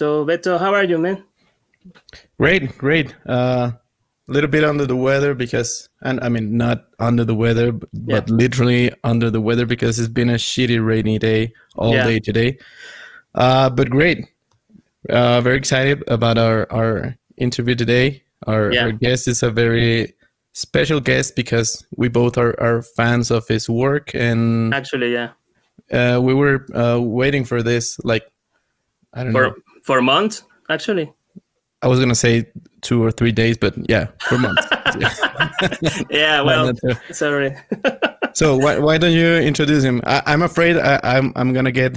So Beto, how are you, man? Great, great. A little bit under the weather because, and I mean, not under the weather, but, yeah, but literally under the weather because it's been a shitty rainy day all day today. But great. Very excited about our interview today. Our guest is a very special guest because we both are fans of his work. And actually, we were waiting for this, like, I don't know. For a month, actually. I was going to say 2 or 3 days, but yeah, for months. Yeah, well, sorry. So why don't you introduce him? I'm afraid I'm going to get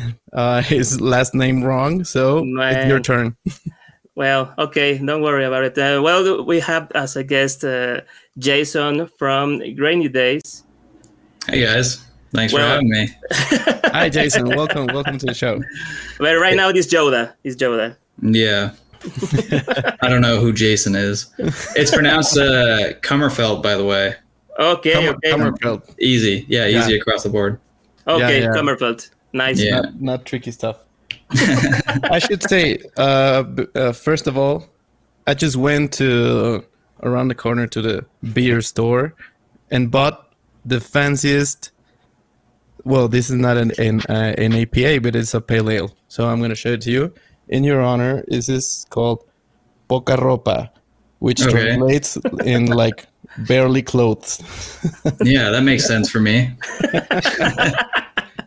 his last name wrong, so it's your turn. Well, okay, don't worry about it. Well, we have as a guest Jason from Grainy Days. Hey, guys. Thanks for having me. Hi, Jason. Welcome to the show. Well, right now it is Yoda. It's Yoda. Yeah. I don't know who Jason is. It's pronounced Kummerfeld, by the way. Okay, Kummerfeld. Easy. Yeah, easy across the board. Okay, Kummerfeld. Nice. Yeah. Not tricky stuff. I should say, first of all, I just went to around the corner to the beer store and bought the fanciest, well, this is not an APA, but it's a pale ale. So I'm going to show it to you. In your honor, this is called Poca Ropa, which translates in like barely clothes. Yeah, that makes sense for me.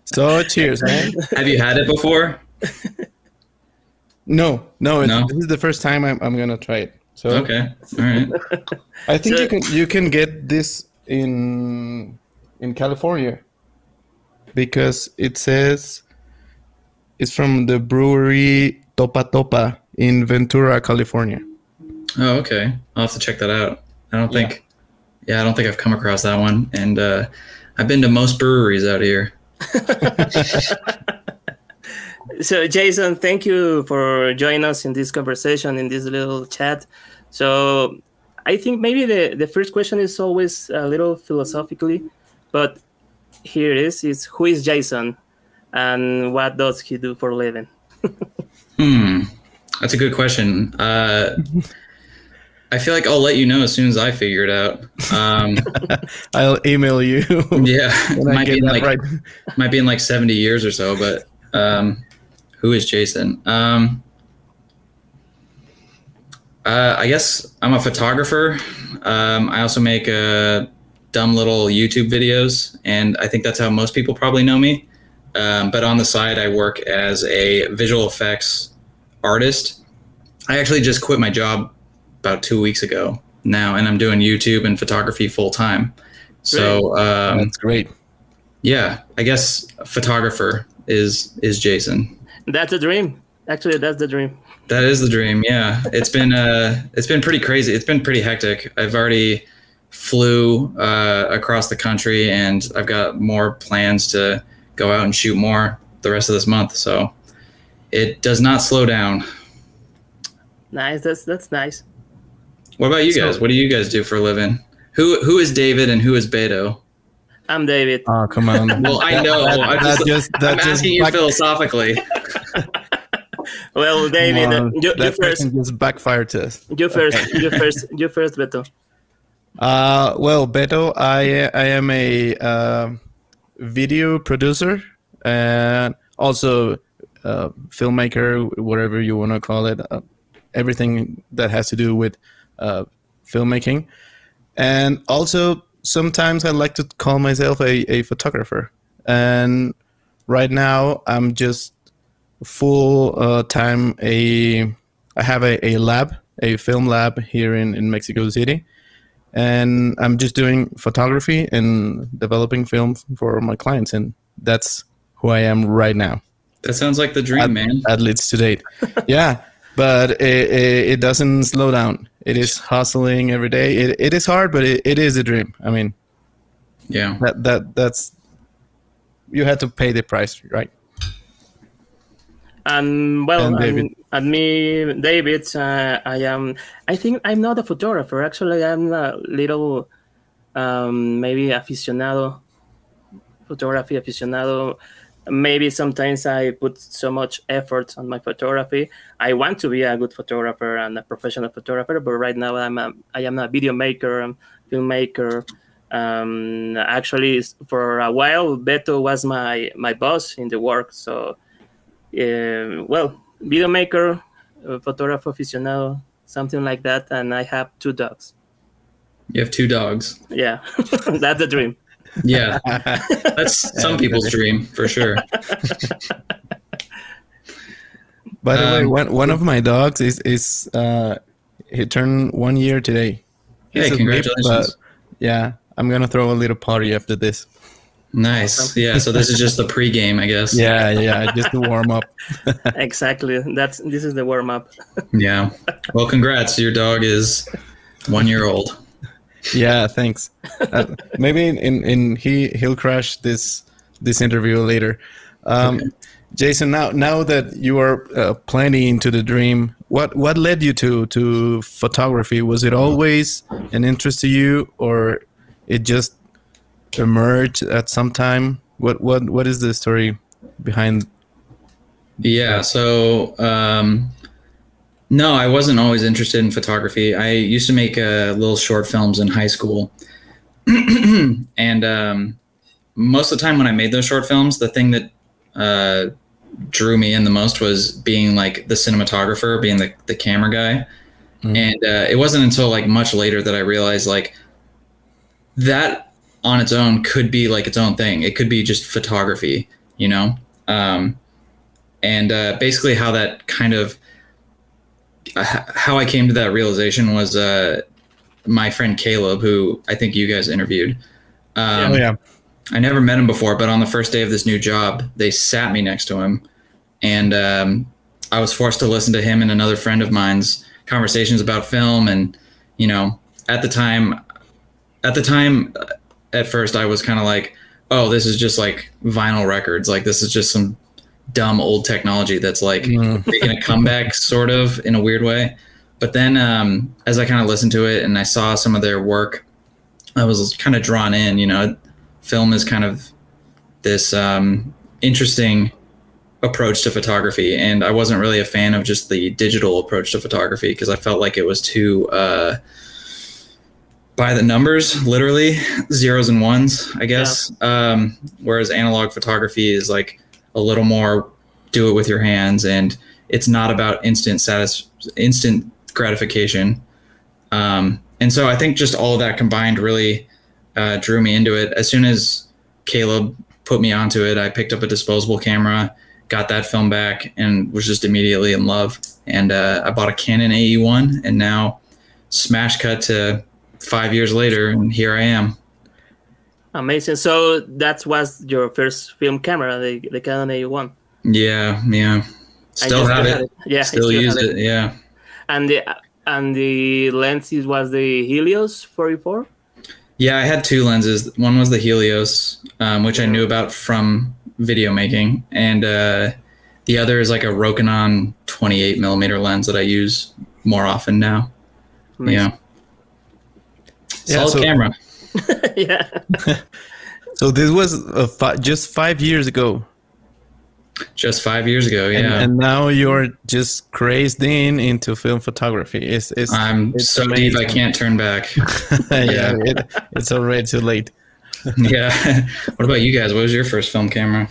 So cheers, man. Have you had it before? No. This is the first time I'm going to try it. So okay. All right. I think you can get this in California because it says it's from the brewery Topa Topa in Ventura, California. Oh, okay. I'll have to check that out. I don't think I've come across that one. And I've been to most breweries out here. So, Jason, thank you for joining us in this conversation, in this little chat. So, I think maybe the first question is always a little philosophically, but here it is. It's who is Jason and what does he do for a living? That's a good question. I feel like I'll let you know as soon as I figure it out. I'll email you. Yeah, might be in like 70 years or so, but who is Jason? I guess I'm a photographer. I also make dumb little YouTube videos, and I think that's how most people probably know me. But on the side, I work as a visual effects artist. I actually just quit my job about 2 weeks ago now, and I'm doing YouTube and photography full time. So that's great. Yeah, I guess a photographer is Jason. That's a dream. Actually, that's the dream. That is the dream. Yeah, it's been pretty crazy. It's been pretty hectic. I've already flew across the country, and I've got more plans to go out and shoot more the rest of this month. So it does not slow down. Nice. That's nice. What about you guys? What do you guys do for a living? Who is David and who is Beto? I'm David. Oh, come on. Well, I know. I'm asking you philosophically. Well, David, you first. Just backfire to us. You first. Okay. You first, Beto. Well, Beto, I am a video producer and also filmmaker, whatever you want to call it, everything that has to do with filmmaking. And also sometimes I like to call myself a photographer. And right now I'm just full time. I have a lab, a film lab here in Mexico City. And I'm just doing photography and developing film for my clients. And that's who I am right now. That sounds like the dream, man. At least to date. Yeah, but it doesn't slow down. It is hustling every day. It is hard, but it is a dream. I mean, yeah, that's you had to pay the price, right? David, I think I'm not a photographer. Actually, I'm a little, maybe aficionado, photography aficionado. Maybe sometimes I put so much effort on my photography. I want to be a good photographer and a professional photographer, but right now I am a video maker, filmmaker. Actually, for a while, Beto was my boss in the work. So, well, video maker, photographer aficionado, something like that. And I have two dogs. You have two dogs. Yeah, that's the dream. Yeah, that's some people's dream for sure. By the way, one of my dogs is he turned 1 year today. Hey, congratulations! Yeah, I'm gonna throw a little party after this. Nice. Awesome. Yeah. So this is just the pregame, I guess. Yeah. Yeah. Just the warm up. Exactly. This is the warm up. Yeah. Well, congrats. Your dog is 1 year old. Yeah, thanks. Maybe he'll crash this interview later. Okay. Jason, now that you are plenty into the dream, what led you to photography? Was it always an interest to you, or it just emerged at some time? What is the story behind? Yeah, so no, I wasn't always interested in photography. I used to make little short films in high school. And most of the time when I made those short films, the thing that drew me in the most was being like the cinematographer, being the camera guy. Mm. And it wasn't until like much later that I realized like that on its own could be like its own thing. It could be just photography, you know? Basically how that kind of, how I came to that realization was my friend Caleb, who I think you guys interviewed. Oh, yeah. I never met him before, but on the first day of this new job, they sat me next to him. And I was forced to listen to him and another friend of mine's conversations about film. And, you know, at first I was kind of like, oh, this is just like vinyl records. Like this is just some dumb old technology that's like making a comeback sort of in a weird way. But then as I kind of listened to it and I saw some of their work, I was kind of drawn in, you know, film is kind of this interesting approach to photography. And I wasn't really a fan of just the digital approach to photography because I felt like it was too by the numbers, literally zeros and ones, I guess. Yeah. Whereas analog photography is like a little more do it with your hands, and it's not about instant gratification. And so I think just all of that combined really drew me into it. As soon as Caleb put me onto it, I picked up a disposable camera, got that film back, and was just immediately in love. And I bought a Canon AE-1, and now smash cut to 5 years later, and here I am. Amazing. So that was your first film camera, the Canon AE-1. Yeah, yeah. Still have it. Yeah, still used it. Yeah. And the lenses was the Helios 44. Yeah, I had two lenses. One was the Helios, which I knew about from video making, and the other is like a Rokinon 28 millimeter lens that I use more often now. Amazing. Yeah. Solid camera. Yeah. So this was just 5 years ago. Just 5 years ago, yeah. And now you're just crazed into film photography. It's so amazing. Deep I can't turn back. Yeah, it's already too late. Yeah. What about you guys? What was your first film camera?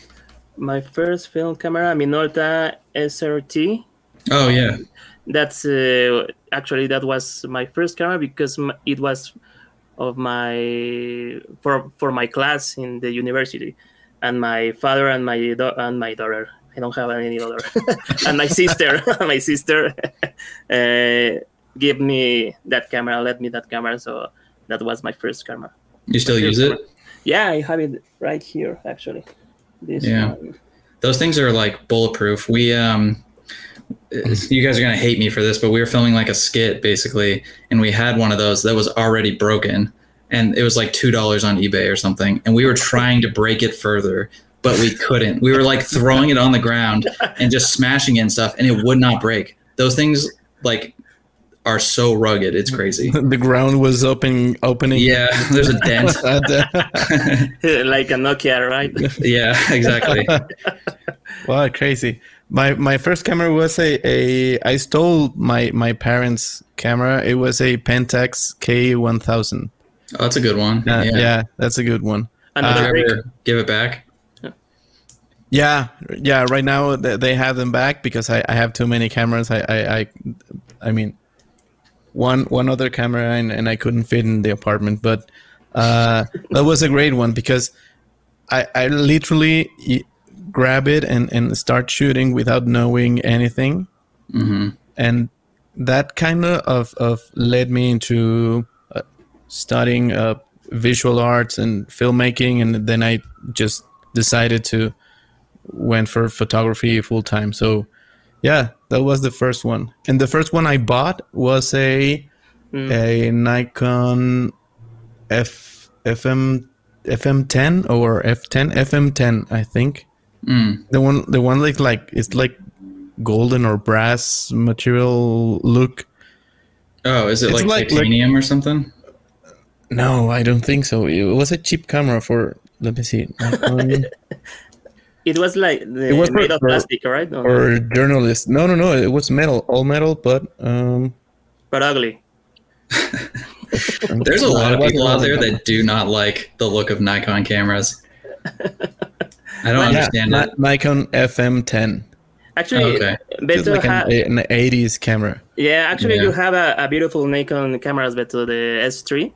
My first film camera, Minolta SRT. Oh yeah. That's actually that was my first camera because it was of my for my class in the university, and my father and my daughter. I don't have any daughter. And my sister gave me that camera, lent me that camera. So that was my first camera. You still use it? Yeah, I have it right here actually. This one. Those things are like bulletproof. We you guys are going to hate me for this, but we were filming like a skit basically. And we had one of those that was already broken, and it was like $2 on eBay or something. And we were trying to break it further, but we couldn't. We were like throwing it on the ground and just smashing it and stuff. And it would not break. Those things like are so rugged, it's crazy. The ground was opening. Yeah, there's a dent. Like a Nokia, right? Yeah, exactly. Wow, crazy. My first camera was I stole my parents' camera. It was a Pentax K1000. Oh, that's a good one. Yeah, that's a good one. Another give it back. Yeah. Right now they have them back because I have too many cameras. I mean, one other camera and I couldn't fit in the apartment. But that was a great one because I literally grab it and start shooting without knowing anything. Mm-hmm. And that kind of led me into studying visual arts and filmmaking, and then I just decided to went for photography full time. So yeah, that was the first one. And the first one I bought was a Nikon FM10 or F10, FM10 I think. Mm. The one like it's like golden or brass material look. Oh, is it like titanium or something? No, I don't think so. It was a cheap camera for, let me see. It was like made of plastic, right? Or journalist. No. It was metal, all metal, but ugly. There's a lot of people out there that do not like the look of Nikon cameras. I don't understand that. Nikon FM10. Actually, Beto like an 80s camera. Yeah, actually, you have a beautiful Nikon cameras, Beto, the S3,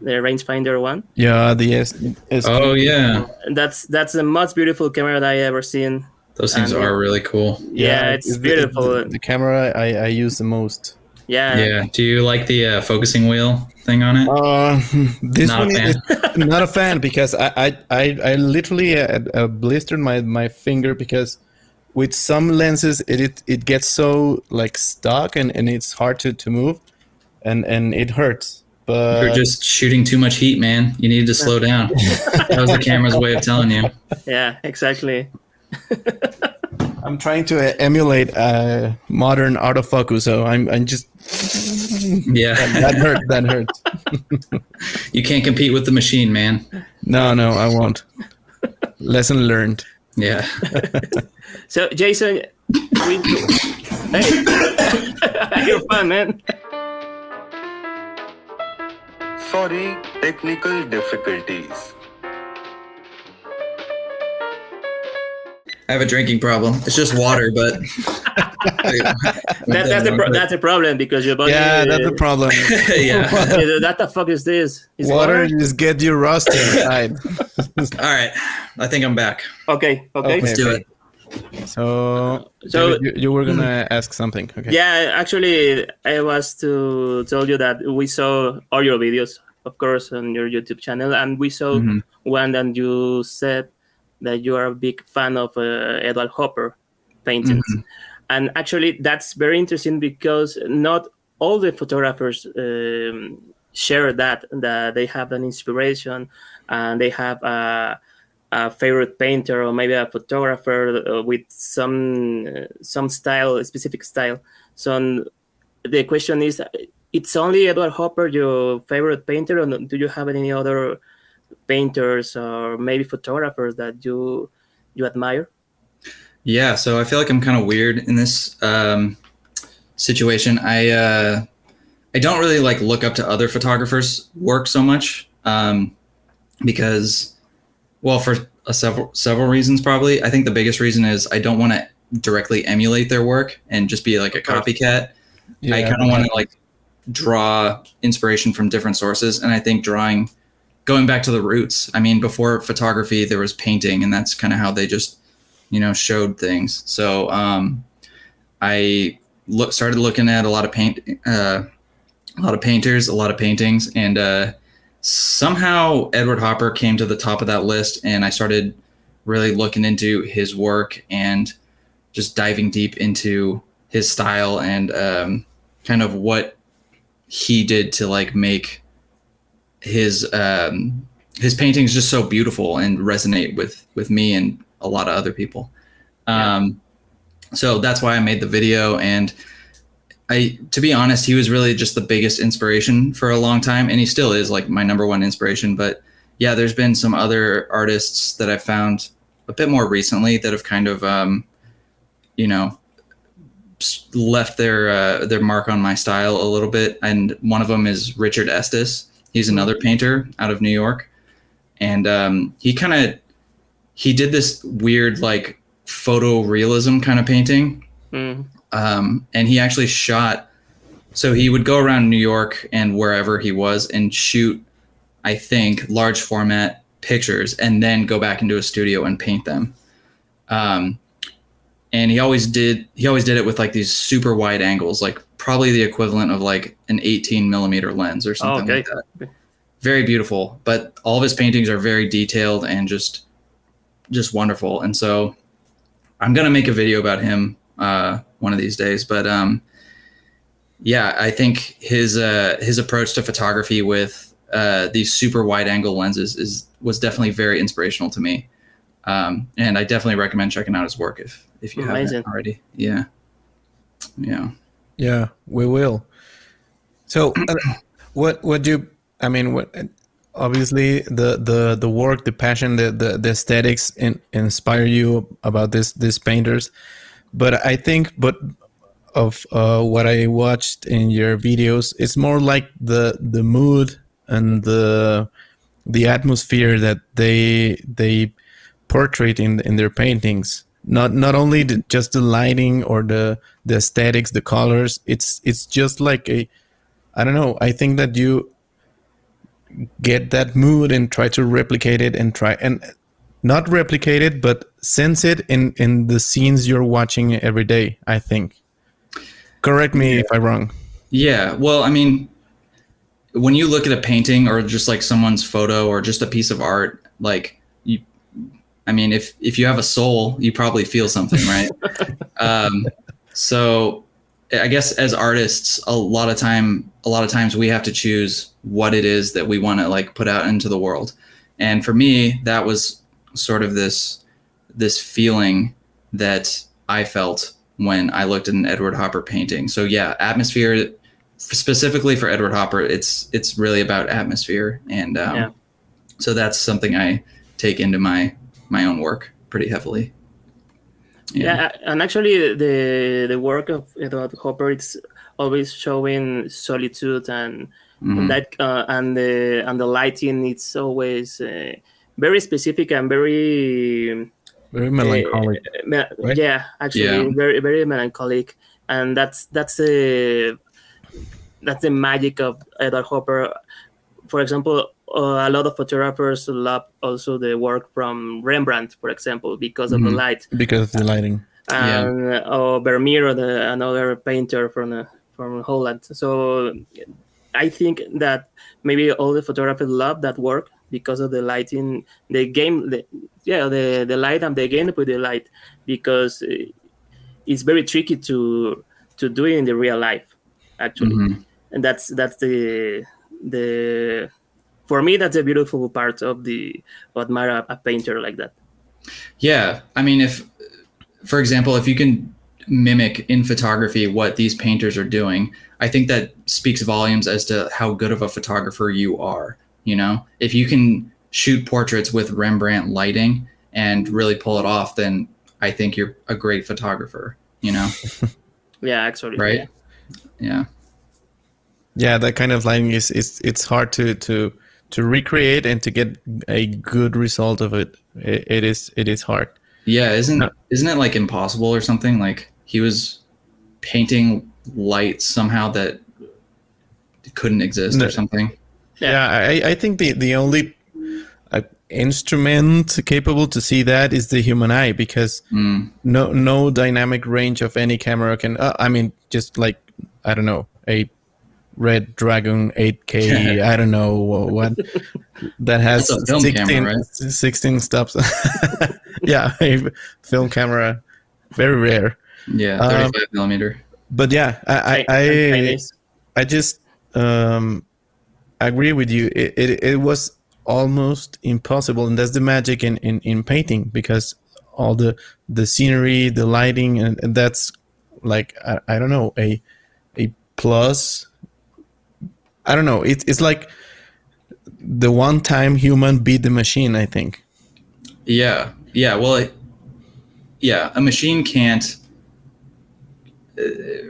the rangefinder one. Yeah, the S3. Oh, yeah. That's the most beautiful camera that I ever seen. Those things are really cool. Yeah, it's beautiful. The camera I use the most. Yeah. Yeah. Do you like the focusing wheel thing on it? This not one is not a fan because I literally blistered my finger because with some lenses it gets so like stuck and it's hard to move and it hurts. But you're just shooting too much heat, man. You need to slow down. That was the camera's way of telling you. Yeah, exactly. I'm trying to emulate a modern autofocus, so I'm just that hurts. You can't compete with the machine, man. No, I won't. Lesson learned. Yeah. So Jason, you're fun, man. Sorry, technical difficulties. I have a drinking problem. It's just water, but that's a problem because your body. Yeah, that's a problem. Yeah, what the fuck is this? Is water just get you rusty inside. All right, I think I'm back. Okay. Let's do it. So you were gonna ask something. Okay. Yeah, actually, I was to tell you that we saw all your videos, of course, on your YouTube channel, and we saw one that you said that you are a big fan of Edward Hopper paintings. Mm-hmm. And actually, that's very interesting because not all the photographers share that they have an inspiration and they have a favorite painter or maybe a photographer with some style, a specific style. So the question is, it's only Edward Hopper your favorite painter, or do you have any other painters or maybe photographers that you admire? Yeah, so I feel like I'm kind of weird in this situation. I don't really like look up to other photographers' work so much because, well, for several reasons probably. I think the biggest reason is I don't want to directly emulate their work and just be like a copycat. Yeah. I kind of want to like draw inspiration from different sources, and I think going back to the roots, I mean, before photography, there was painting, and that's kind of how they just, showed things. So I started looking at a lot of painters, a lot of paintings, and somehow Edward Hopper came to the top of that list, and I started really looking into his work and just diving deep into his style and kind of what he did to like make his paintings just so beautiful and resonate with me and a lot of other people. So that's why I made the video, and to be honest, he was really just the biggest inspiration for a long time, and he still is like my number one inspiration. But yeah, there's been some other artists that I've found a bit more recently that have kind of, you know, left their mark on my style a little bit. And one of them is Richard Estes. He's another painter out of New York. And he did this weird like photorealism kind of painting. Mm. And he actually shot. So he would go around New York and wherever he was and shoot, I think, large format pictures and then go back into a studio and paint them. And he always did it with like these super wide angles, like probably the equivalent of like an 18 millimeter lens or something like that. Very beautiful, but all of his paintings are very detailed and just wonderful. And so I'm going to make a video about him one of these days, but yeah, I think his approach to photography with these super wide angle lenses was definitely very inspirational to me. And I definitely recommend checking out his work if you haven't already. Yeah. Yeah. Yeah, we will. So what do you, I mean, what, obviously the work, the passion, the aesthetics inspire you about these painters. But I think, what I watched in your videos, it's more like the mood and the atmosphere that they portrayed in their paintings. Not only just the lighting or the aesthetics, the colors. It's just like I don't know. I think that you get that mood and try to replicate it and try and not replicate it, but sense it in the scenes you're watching every day. I think. Correct me if I'm wrong. Yeah. Well, I mean, when you look at a painting or just like someone's photo or just a piece of art, like you. I mean, if you have a soul, you probably feel something, right? So I guess as artists, a lot of times we have to choose what it is that we want to like put out into the world. And for me, that was sort of this feeling that I felt when I looked at an Edward Hopper painting. So yeah, atmosphere, specifically for Edward Hopper, it's really about atmosphere. And so that's something I take into my own work pretty heavily. Yeah, and actually the work of Edward Hopper, it's always showing solitude and that and the lighting. It's always very specific and very melancholic. Right? Yeah, actually, very very melancholic, and that's the magic of Edward Hopper. For example, a lot of photographers love also the work from Rembrandt, for example, because of the light. Because of the lighting. And Vermeer, another painter from Holland. So I think that maybe all the photographers love that work because of the lighting, the light and the game with the light, because it's very tricky to do it in the real life, actually. And that's the for me, that's a beautiful part of admire a painter like that. Yeah, I mean, for example, if you can mimic in photography what these painters are doing, I think that speaks volumes as to how good of a photographer you are. You know, if you can shoot portraits with Rembrandt lighting and really pull it off, then I think you're a great photographer. You know? Yeah, actually. Right? Yeah. Yeah, that kind of lighting it's hard to recreate and to get a good result of it. It is hard. Yeah, isn't it like impossible or something? Like he was painting light somehow that couldn't exist or something. Yeah, I think the only instrument capable to see that is the human eye, because no dynamic range of any camera can. I mean, just like I don't know, a Red Dragon 8K, I don't know what, that has 16, camera, right? 16 stops. Yeah, a film camera, very rare. Yeah, 35 millimeter. But yeah, I just agree with you. It was almost impossible, and that's the magic in painting, because all the scenery, the lighting, and that's like, I don't know, a plus, I don't know. It's like the one time human beat the machine, I think. Yeah. Yeah. Well, a machine can't.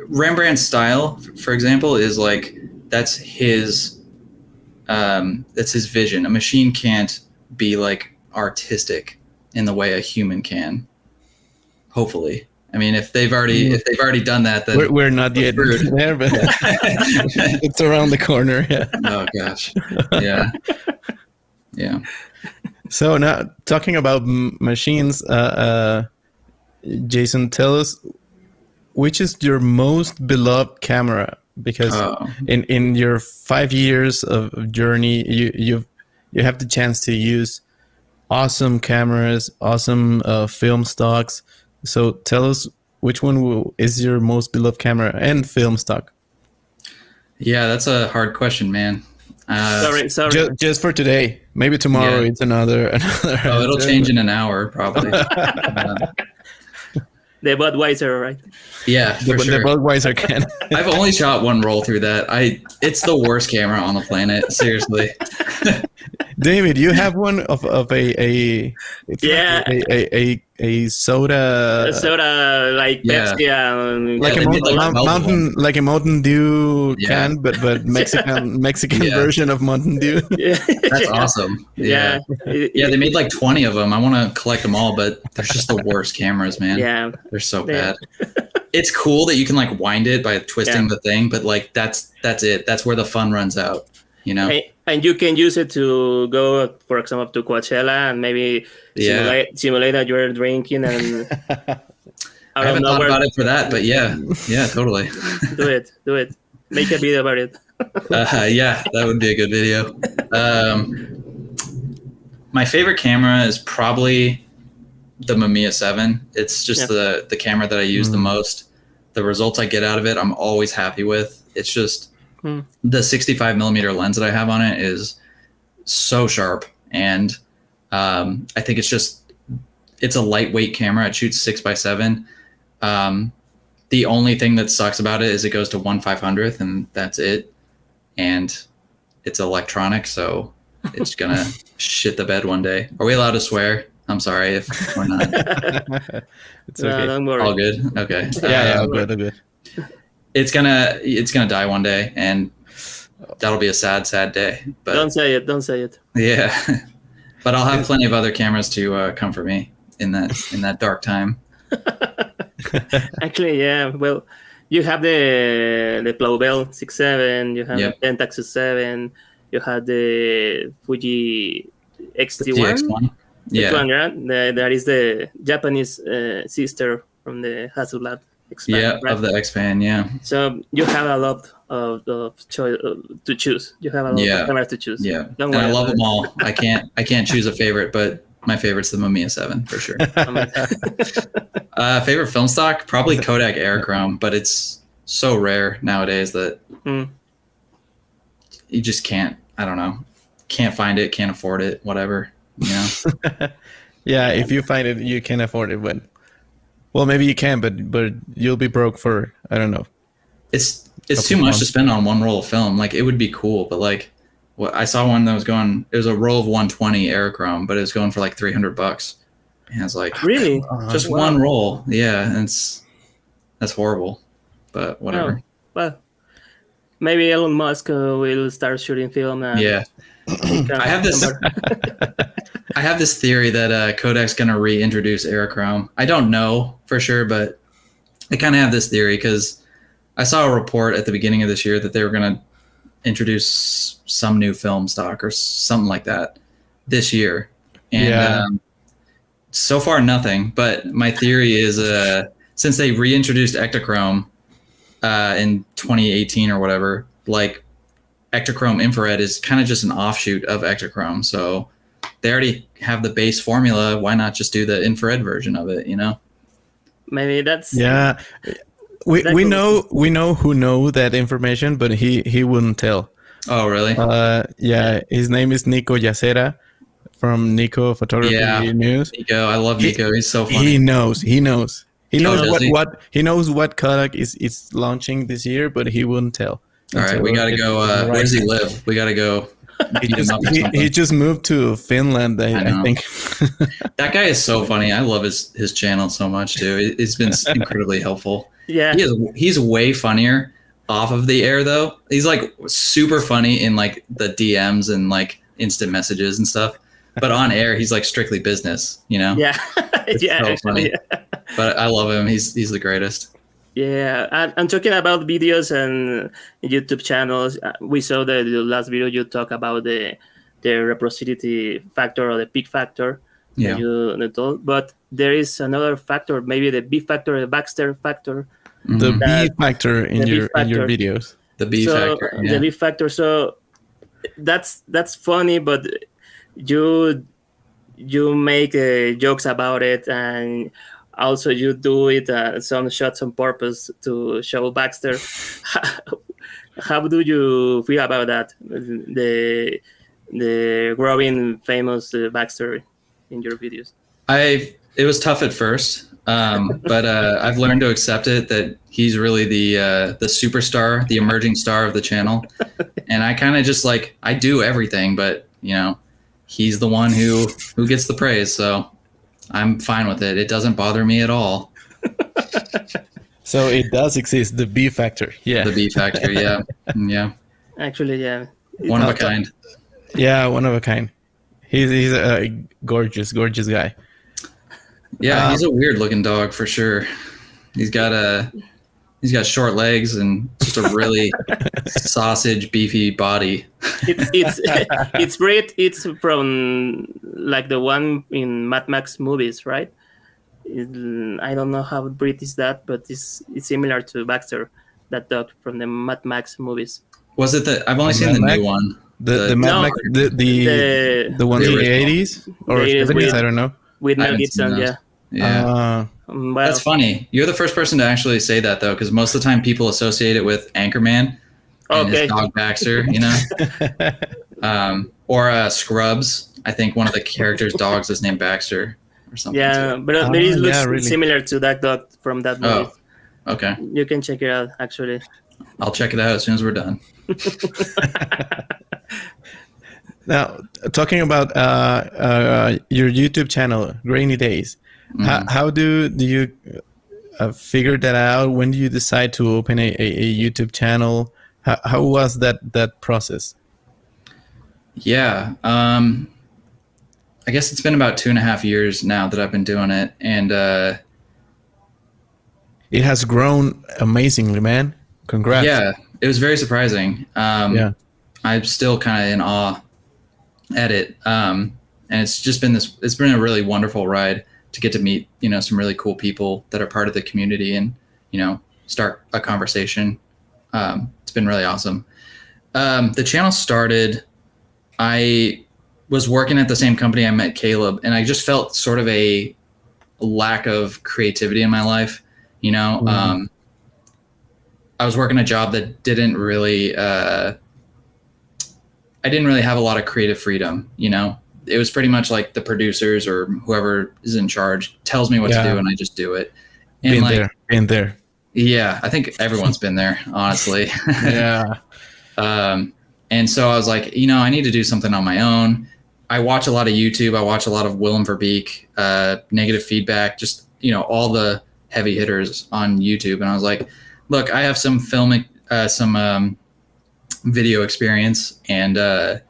Rembrandt's style, for example, is like, that's his vision. A machine can't be like artistic in the way a human can. Hopefully. I mean, if they've already done that, then we're not yet there, but it's around the corner. Yeah. Oh gosh. Yeah. Yeah. So now talking about machines, Jason, tell us which is your most beloved camera, because in your 5 years of journey, you have the chance to use awesome cameras, awesome film stocks. So tell us which one is your most beloved camera and film stock. Yeah, that's a hard question, man. Sorry. Just for today. Maybe tomorrow it's another. Oh, it'll change in an hour probably. The Budweiser, right? Yeah, for sure. The Budweiser can. I've only shot one roll through that. It's the worst camera on the planet. Seriously. David, you have one of a soda. A soda like Pepsi, like a Mountain Dew can, but Mexican version of Mountain Dew. Yeah. That's awesome. Yeah. Yeah, they made like 20 of them. I want to collect them all, but they're just the worst cameras, man. Yeah. They're so bad. It's cool that you can like wind it by twisting the thing, but like that's it. That's where the fun runs out, you know. And you can use it to go, for example, to Coachella and maybe simulate that you're drinking. And I haven't thought about it for that, but yeah, totally. Do it. Make a video about it. Yeah, that would be a good video. My favorite camera is probably the Mamiya 7. It's just the camera that I use the most. The results I get out of it, I'm always happy with. It's just... The 65 millimeter lens that I have on it is so sharp, and I think it's a lightweight camera. It shoots 6x7. The only thing that sucks about it is it goes to 1/500th, and that's it. And it's electronic, so it's gonna shit the bed one day. Are we allowed to swear? I'm sorry if we're not. It's okay. Don't worry. All good. Okay. Yeah. All good. It's gonna die one day, and that'll be a sad, sad day. But don't say it. Yeah, but I'll have plenty of other cameras to comfort me in that dark time. Actually, yeah. Well, you have the Plowbell 6.7. You have the Pentax 7. You have the Fuji XT1. Yeah. That is the Japanese sister from the Hasselblad. X-Pan, of the X-Pan, So you have a lot of choice to choose. You have a lot of cameras to choose. Yeah, and I love them all. I can't choose a favorite, but my favorite's the Mamiya 7 for sure. Favorite film stock, probably Kodak Aerochrome, but it's so rare nowadays that you just can't. I don't know, can't find it, can't afford it, whatever. You know? Yeah, if you find it, you can afford it, but. Well, maybe you can, but you'll be broke for, I don't know. It's too much to spend on one roll of film. Like, it would be cool, but like, I saw one that was going. It was a roll of 120 Aerochrome, but it was going for like $300. And I was like, really? Just one roll? Yeah, and that's horrible, but whatever. Oh, well, maybe Elon Musk will start shooting film. I have this theory that Kodak's going to reintroduce Aerochrome. I don't know for sure, but I kind of have this theory because I saw a report at the beginning of this year that they were going to introduce some new film stock or something like that this year. And so far, nothing. But my theory is since they reintroduced Ektachrome in 2018 or whatever, like Ektachrome infrared is kind of just an offshoot of Ektachrome. So they already have the base formula. Why not just do the infrared version of it? You know, maybe that's We know who know that information, but he wouldn't tell. Oh really? His name is Nico Yacera from Nico Photography News. Nico, I love Nico. He's so funny. He knows. He knows what Kodak is launching this year, but he wouldn't tell. All right, we gotta go. Where does he live? We gotta go. He just moved to Finland, I think. That guy is so funny. I love his channel so much too. It's been incredibly helpful. Yeah, he's way funnier off of the air though. He's like super funny in like the DMs and like instant messages and stuff. But on air, he's like strictly business, you know? Yeah. It's so funny. But I love him. He's the greatest. Yeah. And talking about videos and YouTube channels, we saw that the last video you talk about the reciprocity factor or the peak factor. Yeah. You told. But there is another factor, maybe the B factor, the Baxter factor. Mm-hmm. The B factor in your videos. The B factor. So that's funny, but you make jokes about it, and also you do it some shots on purpose to show Baxter. How do you feel about that? The growing famous Baxter in your videos. It was tough at first, but I've learned to accept it that he's really the superstar, the emerging star of the channel, and I kind of just like I do everything, but you know. He's the one who gets the praise, so I'm fine with it. It doesn't bother me at all. So it does exist, the B factor. Yeah. The B factor, yeah. Yeah. Actually, yeah. One of a kind. Yeah, one of a kind. He's a gorgeous, gorgeous guy. Yeah, he's a weird looking dog for sure. He's got short legs and just a really sausage beefy body. It's great. It's from like the one in Mad Max movies, right? I don't know how breed is that, but it's similar to Baxter, that dog from the Mad Max movies. Was it the? I've only seen the new one. The one in the 80s or 70s? I don't know. With Mel Gibson, yeah. Yeah. Well, that's funny. You're the first person to actually say that, though, because most of the time people associate it with Anchorman and his dog Baxter, you know, or Scrubs. I think one of the characters' dogs is named Baxter or something. Yeah, too. But it looks similar to that dog from that movie. Oh, okay. You can check it out, actually. I'll check it out as soon as we're done. Now, talking about your YouTube channel, Grainy Days. Mm. How do you figure that out? When do you decide to open a YouTube channel? How was that process? Yeah, I guess it's been about 2.5 years now that I've been doing it, and it has grown amazingly, man. Congrats! Yeah, it was very surprising. I'm still kind of in awe at it, and it's just been this. It's been a really wonderful ride. To get to meet, you know, some really cool people that are part of the community and, you know, start a conversation. It's been really awesome. The channel started, I was working at the same company I met Caleb, and I just felt sort of a lack of creativity in my life. You know, mm-hmm. I was working a job that didn't really, I didn't really have a lot of creative freedom, you know. It was pretty much like the producers or whoever is in charge tells me what to do, and I just do it. And been there. Yeah. I think everyone's been there, honestly. Yeah. And so I was like, you know, I need to do something on my own. I watch a lot of YouTube. I watch a lot of Willem Verbeek, Negative Feedback, just, you know, all the heavy hitters on YouTube. And I was like, look, I have some filmic, some video experience, and,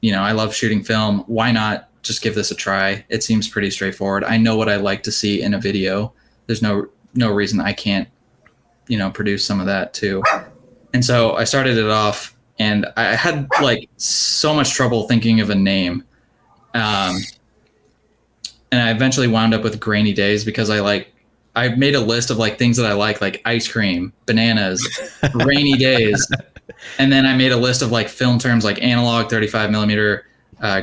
you know, I love shooting film. Why not just give this a try? It seems pretty straightforward. I know what I like to see in a video. There's no reason I can't, you know, produce some of that too. And so I started it off, and I had like so much trouble thinking of a name. And I eventually wound up with Grainy Days because I made a list of like things that I like ice cream, bananas, rainy days. And then I made a list of like film terms, like analog, 35 millimeter,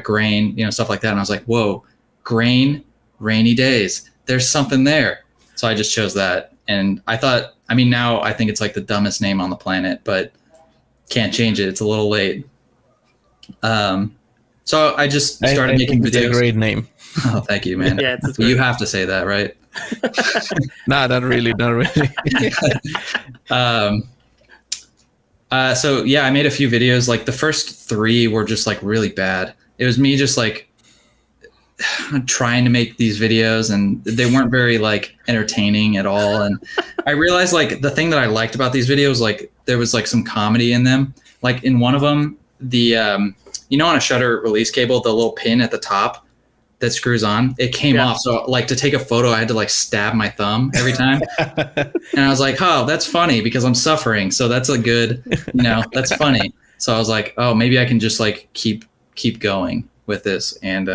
grain, you know, stuff like that. And I was like, whoa, grain, rainy days, there's something there. So I just chose that. And I thought, I mean, now I think it's like the dumbest name on the planet, but can't change it. It's a little late. So I just started making videos. It's a great name. Oh, thank you, man. Yeah, you have to say that, right? No, not really, not really. So yeah, I made a few videos. Like the first three were just like really bad. It was me just like trying to make these videos, and they weren't very like entertaining at all. And I realized like the thing that I liked about these videos, like there was like some comedy in them. Like in one of them, the you know, on a shutter release cable, the little pin at the top that screws on, it came off. So like to take a photo, I had to like stab my thumb every time. And I was like, oh, that's funny because I'm suffering. So that's a good, you know, that's funny. So I was like, oh, maybe I can just like keep going with this. And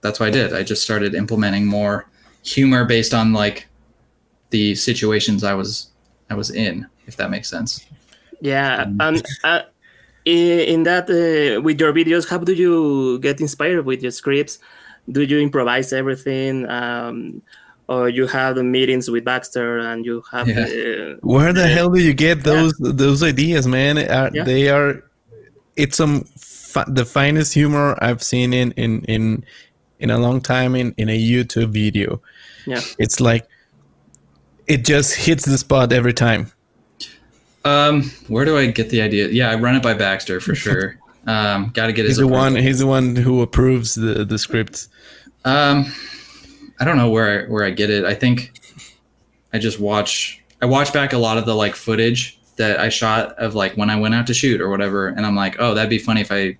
that's what I did. I just started implementing more humor based on like the situations I was in, if that makes sense. Yeah. In that, with your videos, how do you get inspired with your scripts? Do you improvise everything, or you have the meetings with Baxter and you have? Yeah. Where the hell do you get those ideas, man? They are. It's the finest humor I've seen in a long time in a YouTube video. Yeah, it's like it just hits the spot every time. Where do I get the idea? Yeah, I run it by Baxter for sure. Got to get his approval. He's the one who approves the scripts. I don't know where I get it. I think I just watch back a lot of the like footage that I shot of like when I went out to shoot or whatever, and I'm like, oh, that'd be funny if I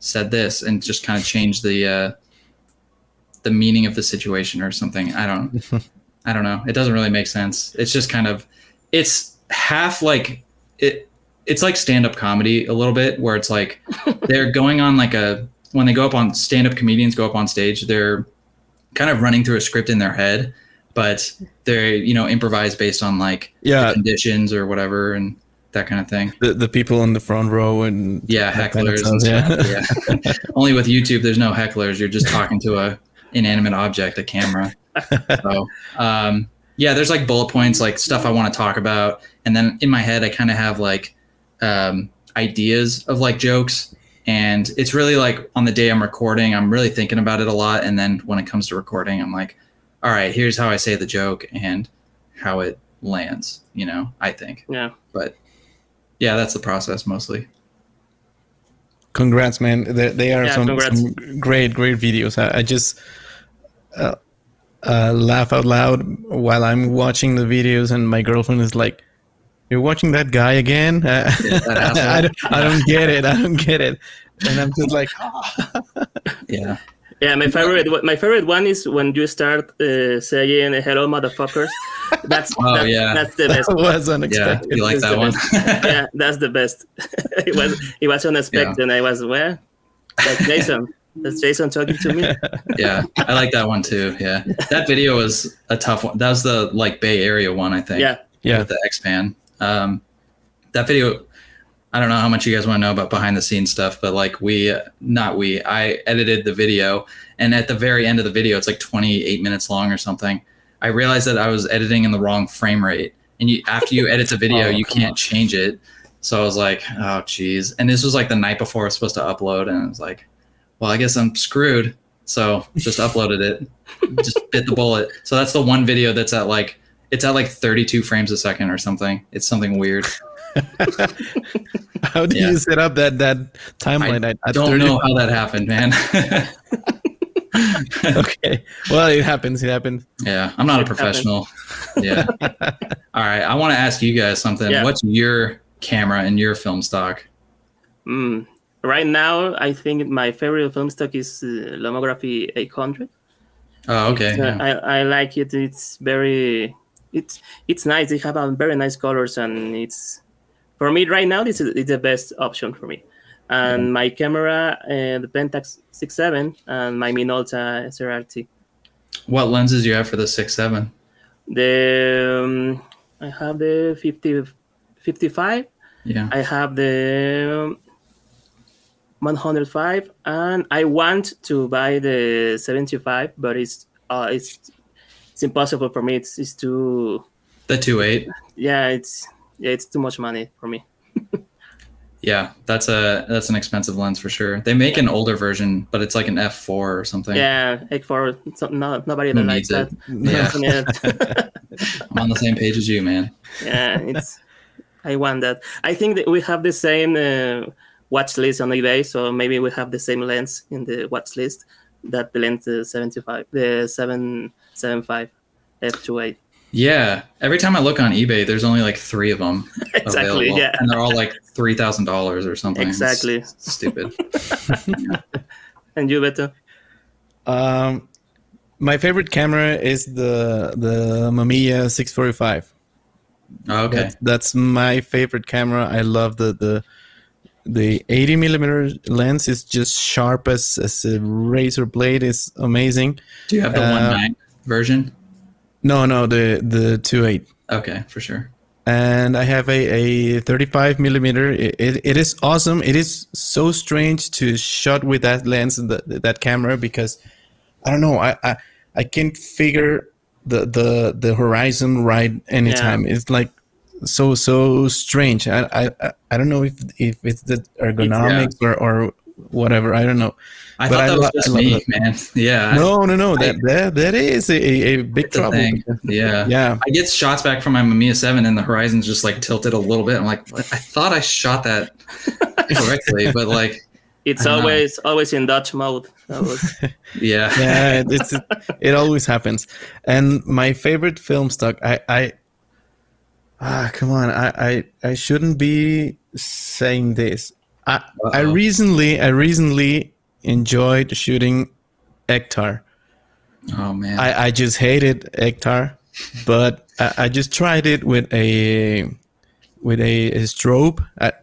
said this, and just kind of change the meaning of the situation or something. I don't know. It doesn't really make sense. It's just kind of half like it's like stand-up comedy a little bit, where it's like they're going on like when they go up on stand-up comedians go up on stage, they're kind of running through a script in their head, but they're, you know, improvise based on like the conditions or whatever and that kind of thing. The people in the front row and hecklers kind of stuff. Yeah. Only with YouTube there's no hecklers, you're just talking to a inanimate object, a camera. So yeah, there's like bullet points, like stuff I want to talk about. And then in my head, I kind of have like ideas of like jokes. And it's really like on the day I'm recording, I'm really thinking about it a lot. And then when it comes to recording, I'm like, all right, here's how I say the joke and how it lands, you know, I think. Yeah. But yeah, that's the process mostly. Congrats, man. They are some great videos. I just... laugh out loud while I'm watching the videos, and my girlfriend is like, "You're watching that guy again?" I don't get it. I don't get it. And I'm just like, oh. Yeah. Yeah, my favorite one is when you start saying "hello, motherfuckers." That's the best. That was unexpected. Yeah, you like that one? Yeah, that's the best. It was unexpected. Yeah. And I was that's Jason. That's Jason talking to me. Yeah, I like that one too. Yeah, that video was a tough one. That was the like Bay Area one, I think. Yeah. With the X-Pan. That video, I don't know how much you guys want to know about behind the scenes stuff, but like I edited the video, and at the very end of the video, it's like 28 minutes long or something. I realized that I was editing in the wrong frame rate, and after you edit the video, you can't change it. So I was like, oh geez. And this was like the night before I was supposed to upload, and I was like, well, I guess I'm screwed. So just uploaded it, just bit the bullet. So that's the one video that's at like, it's at like 32 frames a second or something. It's something weird. How do you set up that timeline? I don't know how that happened, man. Okay. Well, it happens. Yeah. I'm not a professional. Yeah. All right. I want to ask you guys something. Yeah. What's your camera in your film stock? Right now, I think my favorite film stock is Lomography 800. Oh, okay. Yeah. I like it. It's very, it's nice. It has very nice colors, and it's, for me right now, it's the best option for me. And my camera, the Pentax 6.7, and my Minolta SRT. What lenses do you have for the 6.7? I have the 55. Yeah. I have the 105, and I want to buy the 75, but it's impossible for me. It's too. The 2.8. Yeah, it's too much money for me. Yeah, that's an expensive lens for sure. They make an older version, but it's like an F4 or something. Yeah, F4. Something. Nobody even likes that. Yeah. I'm on the same page as you, man. Yeah, it's. I want that. I think that we have the same watch list on eBay, so maybe we have the same lens in the watch list. That the lens is 75, the 775 f/2.8. Yeah, every time I look on eBay, there's only like 3 of them. Exactly. Available, yeah, and they're all like $3,000 or something. Exactly. It's stupid. Yeah. And you, Beto? My favorite camera is the Mamiya 645. Oh, okay, that's my favorite camera. I love the 80mm lens. Is just sharp as a razor blade. It's amazing. Do you have the 1.9 version? No, the 2.8. Okay, for sure. And I have a 35mm. It is awesome. It is so strange to shot with that lens and that camera, because I don't know. I can't figure the horizon right anytime. Yeah. It's like so strange. I don't know if it's the ergonomics or whatever. I don't know. I but thought that was just me, man. Yeah. No. That is a big trouble. Yeah. I get shots back from my Mamiya 7 and the horizon's just like tilted a little bit. I'm like, what? I thought I shot that correctly, but like it's always in Dutch mode. Yeah. Yeah. It always happens. And my favorite film stock. Come on. I shouldn't be saying this. I recently enjoyed shooting Ektar. Oh man! I just hated Ektar, but I just tried it with a strobe.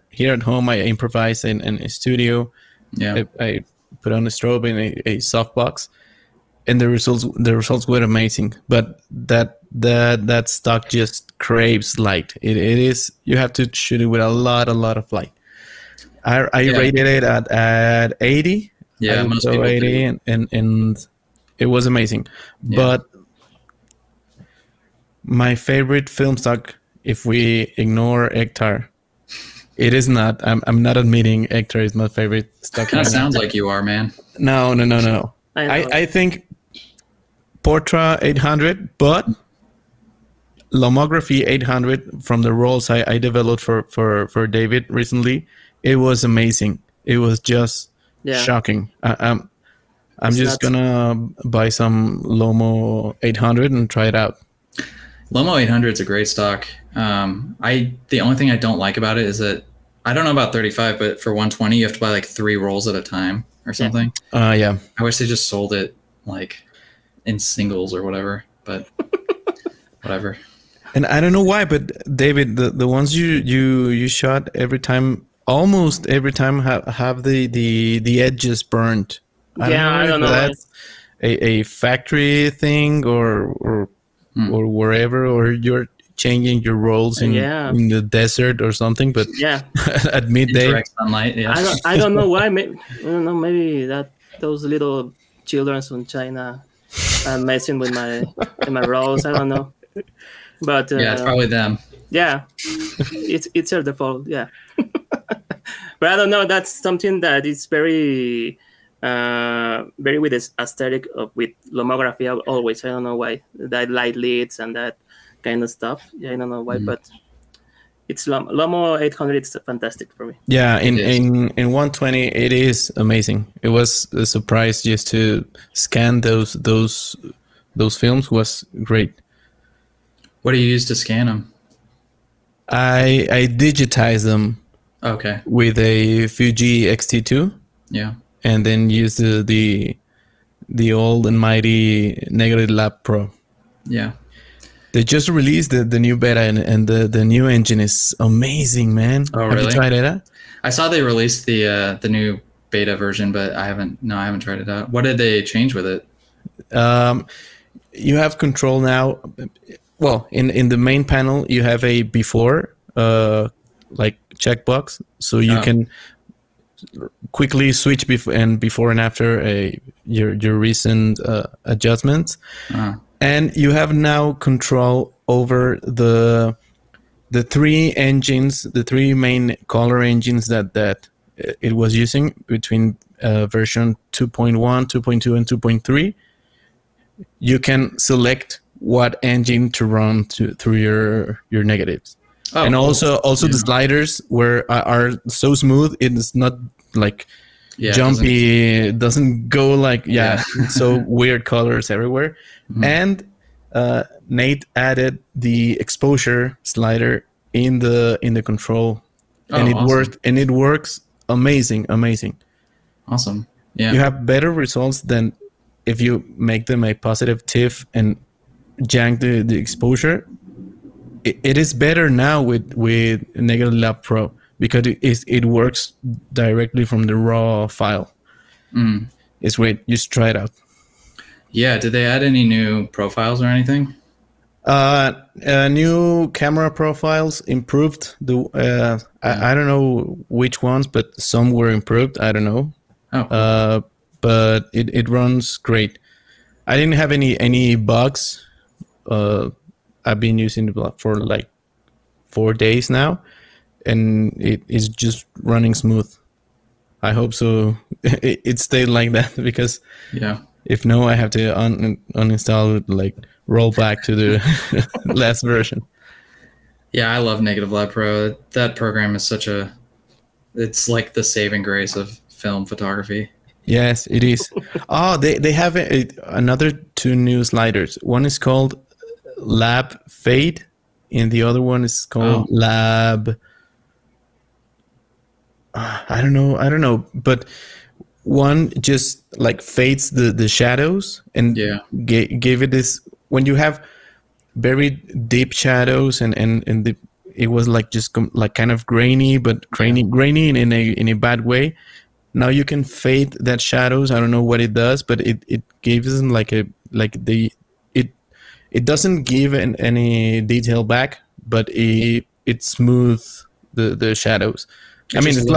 Here at home, I improvised in a studio. Yeah, I put on a strobe in a softbox, and the results were amazing. But that stock just craves light. It is, you have to shoot it with a lot of light. I rated it at 80. Yeah, most people 80, and it was amazing. Yeah. But my favorite film stock, if we ignore Ektar, it is not. I'm not admitting Ektar is my favorite stock. Kind of sounds like you are, man. No. I think Portra 800, but Lomography 800 from the rolls I developed for David recently. It was amazing. It was just shocking. I'm just gonna buy some Lomo 800 and try it out. Lomo 800 is a great stock. The only thing I don't like about it is that I don't know about 35, but for 120 you have to buy like 3 rolls at a time or something. Yeah. I wish they just sold it like in singles or whatever, but whatever. And I don't know why, but David, the ones you shot every time. Almost every time have the edges burnt. I don't know. That's a factory thing or wherever, or you're changing your roles in the desert or something. But at midday, direct sunlight. Yeah. I don't know why. Maybe, I don't know. Maybe that those little children from China are messing with my roles. I don't know. But it's probably them. Yeah, it's their fault. Yeah. But I don't know. That's something that is very, very with this aesthetic with Lomography always. I don't know why that light leads and that kind of stuff. Yeah, I don't know why, but it's Lomo 800 is fantastic for me. Yeah, in 120 it is amazing. It was a surprise just to scan those films. Was great. What do you use to scan them? I digitize them. Okay. With a Fuji XT1. Yeah. And then use the old and mighty Negative Lab Pro. Yeah. They just released the new beta and the new engine is amazing, man. Oh, really? Have you tried it out? I saw they released the new beta version, but I haven't tried it out. What did they change with it? You have control now. Well, in the main panel you have a before like checkbox, so you can quickly switch before and after your recent adjustments, and you have now control over the the three engines, the three main color engines that it was using between version 2.1, 2.2, and 2.3, you can select what engine to run through your negatives. Oh, and also yeah. The sliders are so smooth, it's not like jumpy, it doesn't go like, so weird colors everywhere. Mm-hmm. And Nate added the exposure slider in the control, and it worked, and it works amazing. Awesome. Yeah. You have better results than if you make them a positive TIFF and jank the exposure. It is better now with Negative Lab Pro because it works directly from the raw file. Mm. It's great. Just try it out. Yeah. Did they add any new profiles or anything? New camera profiles improved. I don't know which ones, but some were improved. I don't know. Oh. But it runs great. I didn't have any bugs. I've been using the block for like 4 days now, and it is just running smooth. I hope so. It stayed like that because if no, I have to uninstall it, like roll back to the last version. Yeah, I love Negative Lab Pro. That program is it's like the saving grace of film photography. Yes, it is. They have another two new sliders. One is called Lab Fade, and the other one is called Lab. I don't know, but one just like fades the shadows and gave it this. When you have very deep shadows and it was like just like kind of grainy, but grainy in a bad way. Now you can fade that shadows. I don't know what it does, but it gives them it doesn't give any detail back, but it smooths the shadows. I mean, it's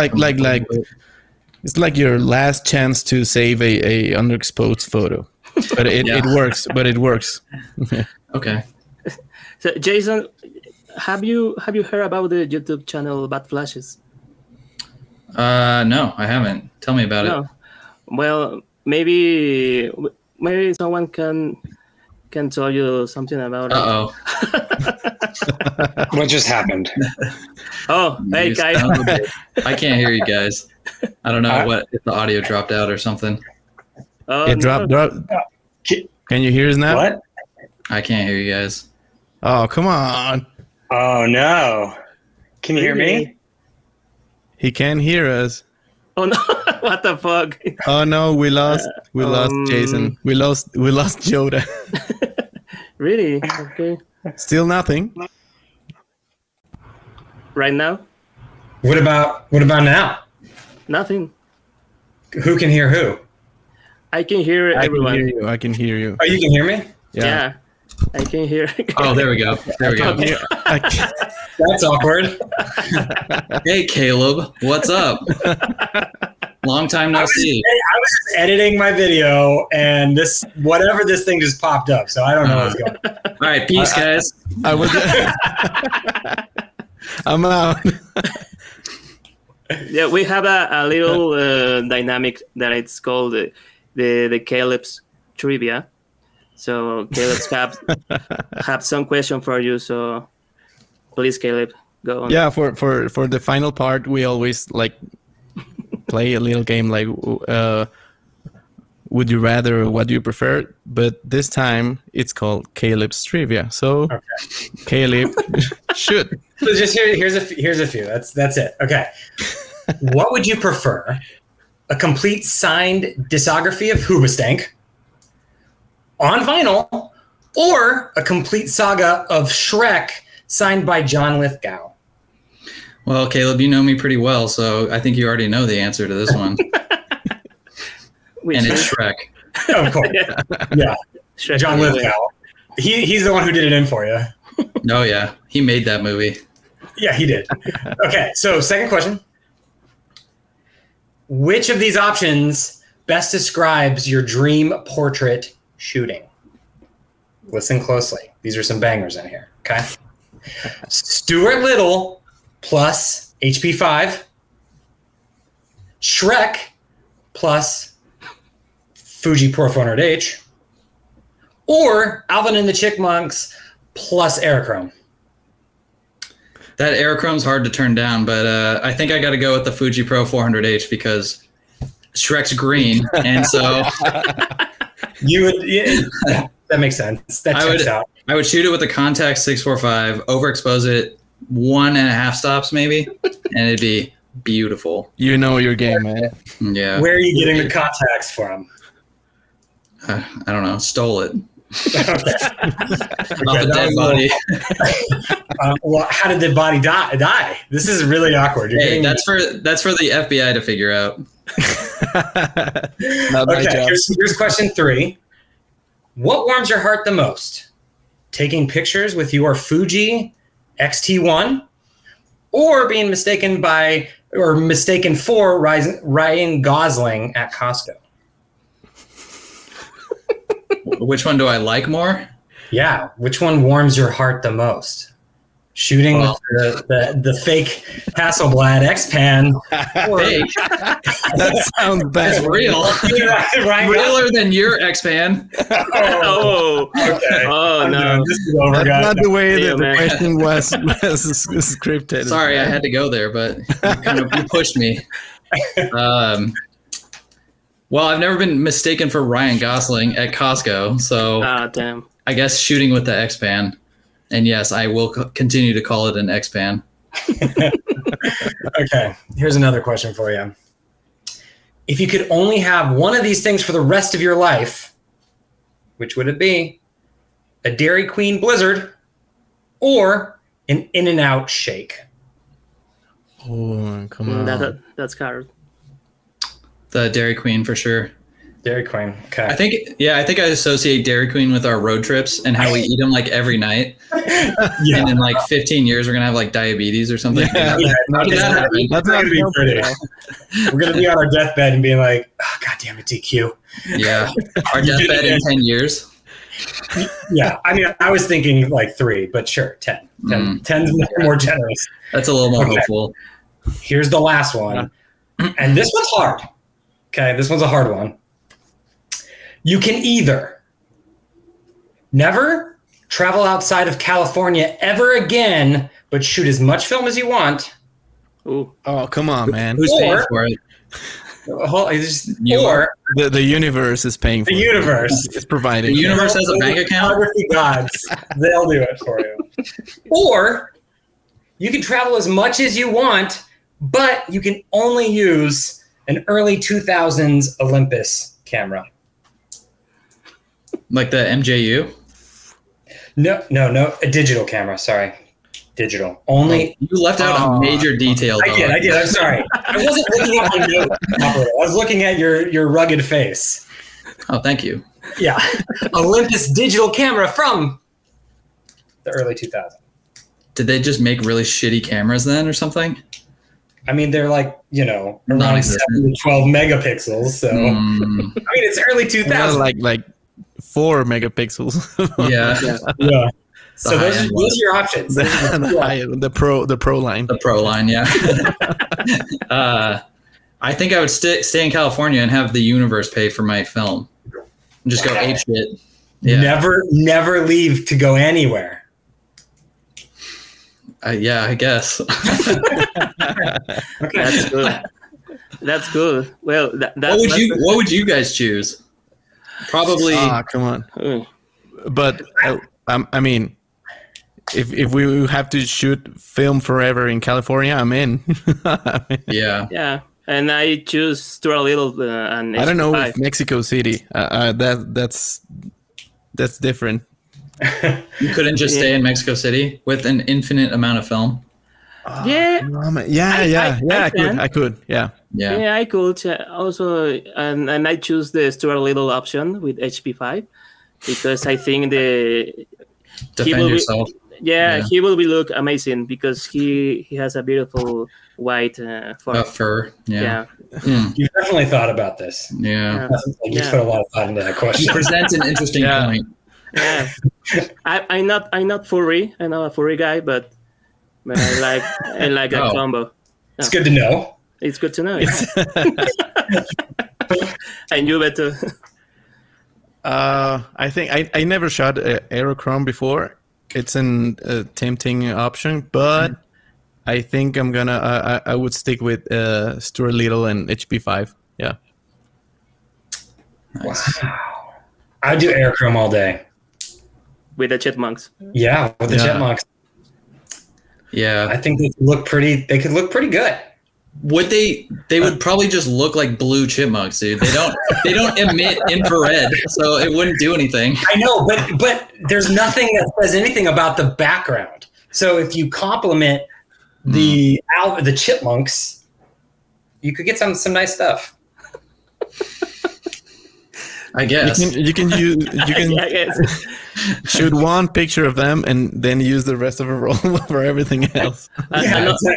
like your last chance to save a underexposed photo, but it works. But it works. Okay. So Jason, have you heard about the YouTube channel Bad Flashes? No, I haven't. Tell me about it. Well, maybe someone can tell you something about it. What just happened? Hey guys. I can't hear you guys. I don't know if the audio dropped out or something. It dropped. Can you hear us now? What? I can't hear you guys. Oh, come on. Oh, no. Can you hear me? He can hear us. Oh no! What the fuck? Oh no! We lost Jason. We lost Yoda. Really? Okay. Still nothing. Right now. What about now? Nothing. Who can hear who? I can hear everyone. I can hear you. Oh, you can hear me? Yeah. I can hear. Oh, there we go. That's awkward. Hey, Caleb, what's up? Long time no see. I was just editing my video, and this thing just popped up, so I don't know what's going on. All right, peace, guys. I'm out. Yeah, we have a little dynamic that it's called the Caleb's Trivia. So Caleb have some question for you. So please, Caleb, go on. Yeah, for the final part, we always like play a little game like would you rather or what do you prefer? But this time it's called Caleb's Trivia. So Caleb, shoot. So just here's a few. That's it. Okay. What would you prefer? A complete signed discography of Hoobastank on vinyl, or a complete saga of Shrek signed by John Lithgow? Well, Caleb, you know me pretty well, so I think you already know the answer to this one. And it's Shrek. Of course. Yeah. Shrek, John Lithgow. He's the one who did it in for you. Oh, yeah. He made that movie. Yeah, he did. Okay, so second question. Which of these options best describes your dream portrait shooting? Listen closely. These are some bangers in here, okay? Stuart Little plus HP5. Shrek plus Fuji Pro 400H. Or Alvin and the Chipmunks plus Aerochrome. That Aerochrome's hard to turn down, but I think I got to go with the Fuji Pro 400H because Shrek's green, and so you would. Yeah, that makes sense. That checks out. I would shoot it with the Contax 645, overexpose it 1.5 stops maybe, and it'd be beautiful. You know your game, man. Yeah. Where are you getting the Contax from? I don't know. Stole it. Okay, dead body. Well, how did the body die? This is really awkward. Hey, that's for the FBI to figure out. Okay, here's question 3. What warms your heart the most? Taking pictures with your Fuji XT1, or being mistaken for Ryan Gosling at Costco? Which one do I like more? Yeah, which one warms your heart the most? Shooting with the fake Hasselblad X-Pan. That sounds bad. It's real. Realer than your X-Pan. Okay. Oh, no. This is over, guys. That's not the way that the question was scripted. Sorry, I had to go there, but you pushed me. Well, I've never been mistaken for Ryan Gosling at Costco, so damn. I guess shooting with the X-Pan. And yes, I will continue to call it an X-Pan. Okay, here's another question for you. If you could only have one of these things for the rest of your life, which would it be? A Dairy Queen Blizzard or an In-N-Out shake? Oh, come on. That's hard. The Dairy Queen for sure. Dairy Queen. Okay. I think I associate Dairy Queen with our road trips and how we eat them like every night. Yeah. And in like 15 years, we're going to have like diabetes or something. Yeah. That's not going to be pretty. We're going to be on our deathbed and being like, oh, God damn it, DQ. Yeah. Our deathbed in 10 years. Yeah. I mean, I was thinking like 3, but sure, 10. 10's more generous. That's a little more hopeful. Here's the last one. And this one's hard. Okay, this one's a hard one. You can either never travel outside of California ever again, but shoot as much film as you want. Ooh. Oh, come on, man. Who's paying for it? The universe is paying for it. The universe is providing. The universe has a bank account. Photography gods, they'll do it for you. Or you can travel as much as you want, but you can only use an early 2000s Olympus camera. Like the MJU? No, a digital camera, sorry. Digital. Only. You left out a major detail. I did, I'm sorry. I wasn't looking at my note properly. I was looking at your rugged face. Oh, thank you. Yeah. Olympus digital camera from the early 2000s. Did they just make really shitty cameras then or something? I mean, they're like, around 7 to 12 megapixels. So, I mean, it's early 2000. Like 4 megapixels. Yeah. So those are your options. The pro line. The pro line, yeah. I think I would stay in California and have the universe pay for my film. And just go ape shit. Yeah. Never leave to go anywhere. Yeah, I guess. Okay. That's good. That's good. Well, what would you guys choose? Probably. Come on. But I mean, if we have to shoot film forever in California, I'm in. Yeah. Yeah, and I choose Stuart Little. And I don't know with Mexico City. That's different. You couldn't just stay in Mexico City with an infinite amount of film. I could. Also, and I choose the Stuart Little option with HP5 because I think yourself. He will be look amazing because he has a beautiful white fur. Yeah. You definitely thought about this. Yeah. You put a lot of thought into that question. It presents an interesting point. Yeah. I'm not furry. I'm not a furry guy, but I like that combo. No. It's good to know. It's good to know. Yeah. I knew better. I never shot Aerochrome before. It's an tempting option, but I think I'm gonna. I would stick with Stuart Little and HP5. Yeah. Nice. Wow. I do Aerochrome all day. With the chipmunks. Yeah, with the chipmunks. Yeah, I think they look pretty. They could look pretty good. Would they? They would probably just look like blue chipmunks, dude. They don't. They don't emit infrared, so it wouldn't do anything. I know, but there's nothing that says anything about the background. So if you complement the chipmunks, you could get some nice stuff. I guess you can shoot one picture of them and then use the rest of a roll for everything else. Go that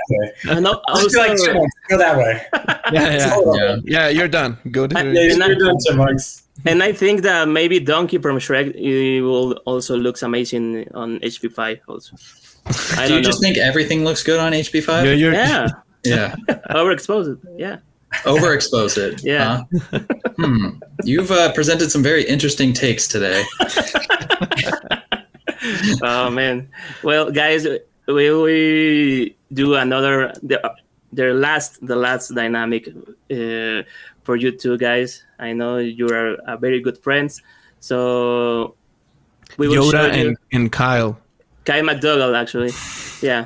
way. Yeah, you're done. Go to you're done so much. And I think that maybe Donkey from Shrek will also looks amazing on HP5 also. Do you just think everything looks good on HP5? Yeah. Overexposed. Yeah. Overexpose it. Yeah. Huh? You've presented some very interesting takes today. Oh man. Well, guys, will we do another the last dynamic for you two guys? I know you are very good friends. So we will Yoda and Kyle McDougall, actually. Yeah.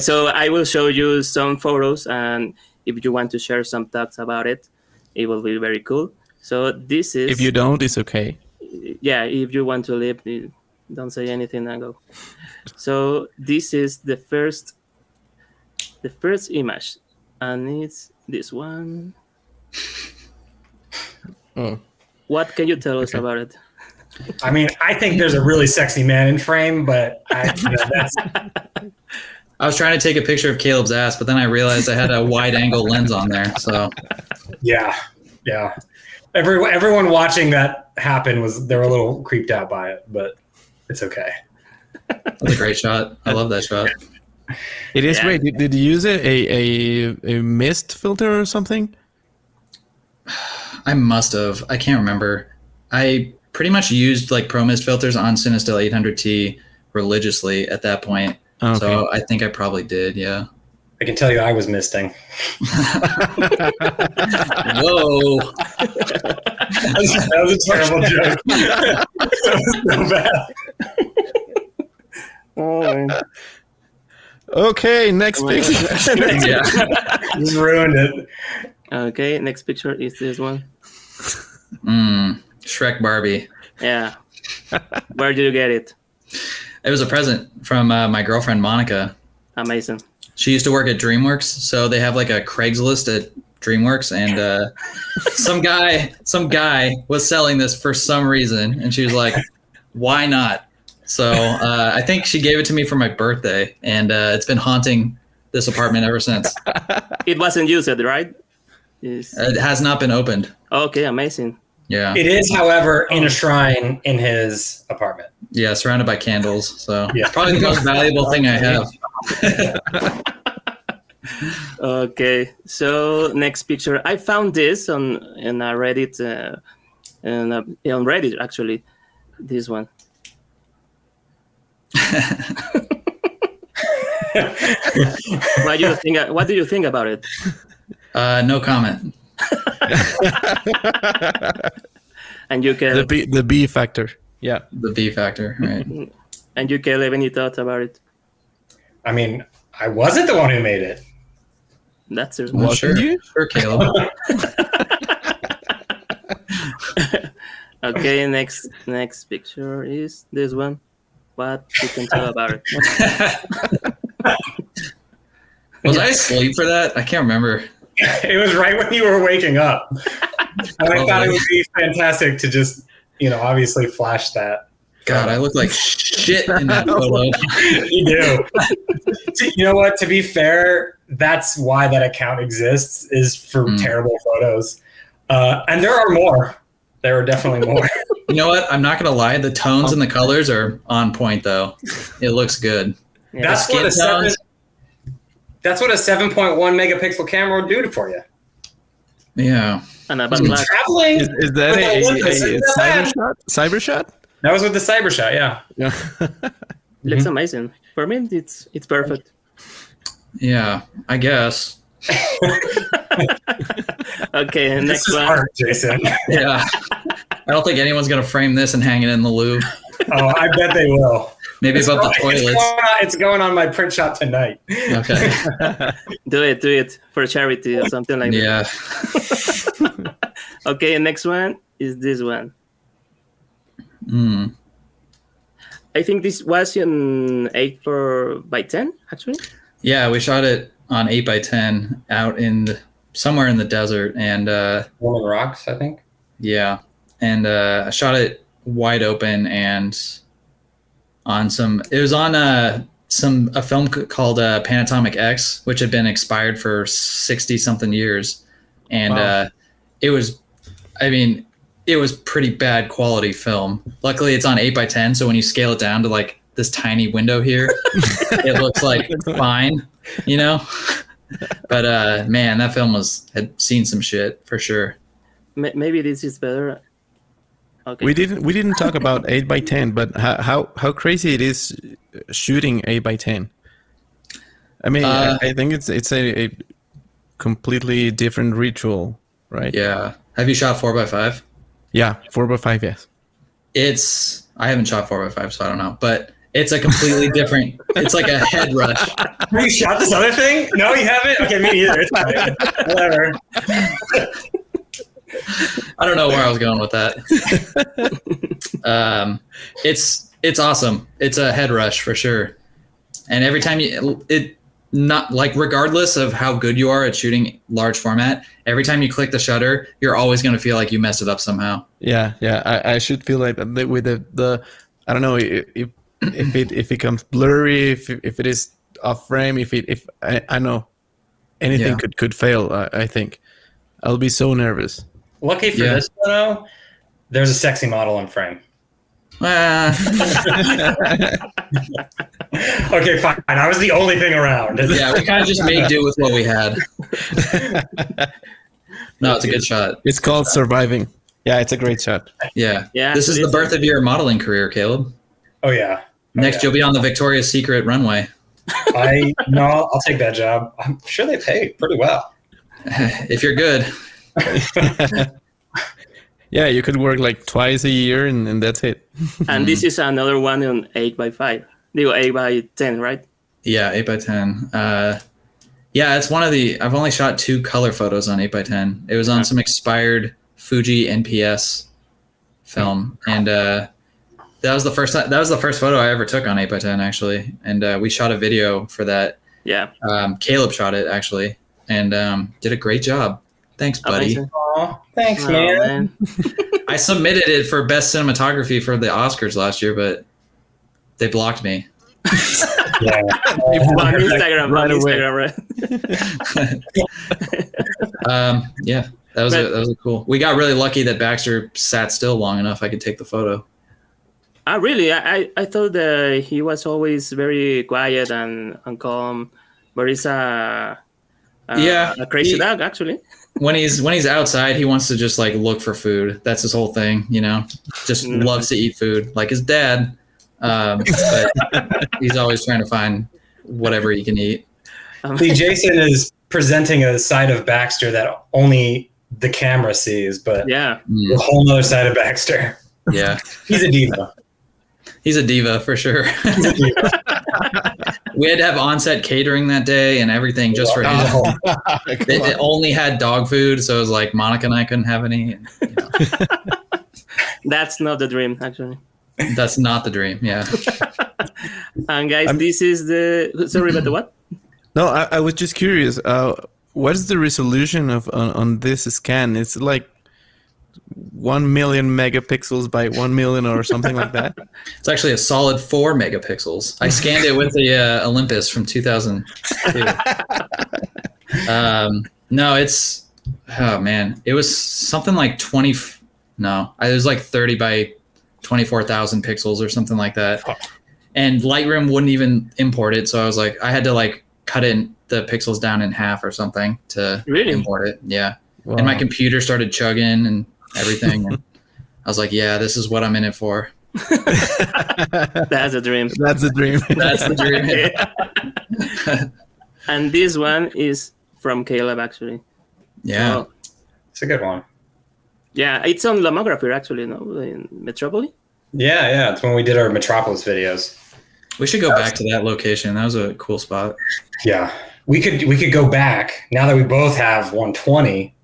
So I will show you some photos, and if you want to share some thoughts about it, it will be very cool. So this is... If you don't, it's okay. Yeah, if you want to leave, don't say anything and go. So this is the first image, and it's this one. Oh. What can you tell us about it? I mean, I think there's a really sexy man in frame, but that's... I was trying to take a picture of Caleb's ass, but then I realized I had a wide-angle lens on there. So, yeah. Everyone watching that happen they were a little creeped out by it, but it's okay. That's a great shot. I love that shot. It is great. Did you use a mist filter or something? I must have. I can't remember. I pretty much used like Pro Mist filters on Cinestill 800T religiously at that point. Okay. So I think I probably did, yeah. I can tell you I was misting. Whoa. That was a terrible joke. That was so bad. Okay, next picture. Yeah. Just ruined it. Okay, next picture is this one. Shrek Barbie. Yeah. Where did you get it? It was a present from my girlfriend, Monica. Amazing. She used to work at DreamWorks, so they have like a Craigslist at DreamWorks, and some guy was selling this for some reason, and she was like, why not? So I think she gave it to me for my birthday, and it's been haunting this apartment ever since. It wasn't used, right? It has not been opened. Okay, amazing. Yeah. It is, however, in a shrine in his apartment. Yeah, surrounded by candles. So yeah. It's probably the most valuable thing I have. Okay. So next picture. I found this on Reddit. On Reddit, actually. This one. What do you think about it? No comment. And you can the B factor, yeah, the B factor, right? And you can have any thoughts about it? I mean, I wasn't the one who made it. That's it. Well, sure, Caleb. Okay, next picture is this one. What you can tell about it? Was I asleep for that? I can't remember. It was right when you were waking up. And I thought it would be fantastic to just, obviously flash that. God, I look like shit in that photo. You do. You know what? To be fair, that's why that account exists, is for terrible photos. And there are more. There were definitely more. You know what? I'm not going to lie. The tones and the colors are on point, though. It looks good. Yeah. That's what a 7.1 megapixel camera would do for you. Yeah. And I'm traveling. Is that a cyber shot? That was with the cyber shot, yeah. Yeah. Looks amazing. For me, it's perfect. Yeah, I guess. Okay, next one. Art, Jason. Yeah. I don't think anyone's going to frame this and hang it in the Louvre. Oh, I bet they will. Maybe it's above the toilets. It's going on my print shop tonight. Okay. do it for charity or something like that. Yeah. Okay, next one is this one. Mm. I think this was an 8x10, actually. Yeah, we shot it on 8x10 out in somewhere in the desert, and one of the rocks, I think. Yeah, and I shot it wide open and on some. It was on a film called Panatomic X, which had been expired for 60-something years, and wow. It was, I mean, it was pretty bad quality film. Luckily, it's on 8x10, so when you scale it down to like this tiny window here, it looks like fine, you know. But man, that film had seen some shit for sure. Maybe this is better. Okay. We didn't talk about 8x10, but how crazy it is shooting 8x10. I mean, I think it's a completely different ritual, right? Yeah. Have you shot 4x5? Yeah, 4x5, yes. I haven't shot 4x5, so I don't know, but it's a completely different, it's like a head rush. Have you shot this other thing? No, you haven't? Okay, me neither. It's fine. Whatever. I don't know where I was going with that. It's awesome. It's a head rush for sure. And every time regardless of how good you are at shooting large format, every time you click the shutter, you're always going to feel like you messed it up somehow. Yeah, yeah. I should feel like with the I don't know if it becomes blurry, if it is off frame, if I know anything could fail. I think I'll be so nervous. Lucky for this photo, there's a sexy model in frame. Okay, fine. I was the only thing around. Yeah, we kind of just made do with what we had. No, it's a good shot. It's called surviving. Yeah, it's a great shot. Yeah. Yeah. This is the birth of your modeling career, Caleb. Oh, yeah. Next, you'll be on the Victoria's Secret runway. I'll take that job. I'm sure they pay pretty well. If you're good. Yeah, you could work like twice a year and that's it. And this is another one on 8x5. 8x10, right? Yeah, 8x10. Yeah, it's one of the... I've only shot 2 color photos on 8x10. It was on some expired Fuji NPS film. And that was the first photo I ever took on 8x10, actually. And we shot a video for that. Yeah. Caleb shot it, actually, and did a great job. Thanks, buddy. Aww, thanks, man. I submitted it for best cinematography for the Oscars last year, but they blocked me. Yeah. On Instagram, right. Yeah, that was cool. We got really lucky that Baxter sat still long enough I could take the photo. Really? I thought that he was always very quiet and calm, but it's a crazy dog, actually. When he's outside, he wants to just like look for food. That's his whole thing, you know. Just loves to eat food, like his dad. But he's always trying to find whatever he can eat. See, Jason is presenting a side of Baxter that only the camera sees, but the whole nother side of Baxter. Yeah, he's a diva. He's a diva for sure. We had to have on-set catering that day and everything just for him. They only had dog food, so it was like Monica and I couldn't have any. And, you know. That's not the dream, actually. That's not the dream, yeah. And guys, this is the... Sorry, about the what? No, I was just curious. What is the resolution on this scan? It's like 1,000,000 megapixels by 1,000,000 or something like that. It's actually a solid 4 megapixels. I scanned it with the Olympus from 2002. No, it's... Oh, man. It was something like 20... No, it was like 30 by 24,000 pixels or something like that. Fuck. And Lightroom wouldn't even import it. So I was like, I had to like cut in the pixels down in half or something to import it. Yeah. Wow. And my computer started chugging and everything. And I was like, yeah, this is what I'm in it for. That's a dream. That's a dream. That's the dream. Yeah. And this one is from Caleb, actually. Yeah. So, it's a good one. Yeah, it's on Lomography, actually, no? In Metropolis? Yeah, yeah. It's when we did our Metropolis videos. We should go back to that location. That was a cool spot. Yeah. We could go back, now that we both have 120,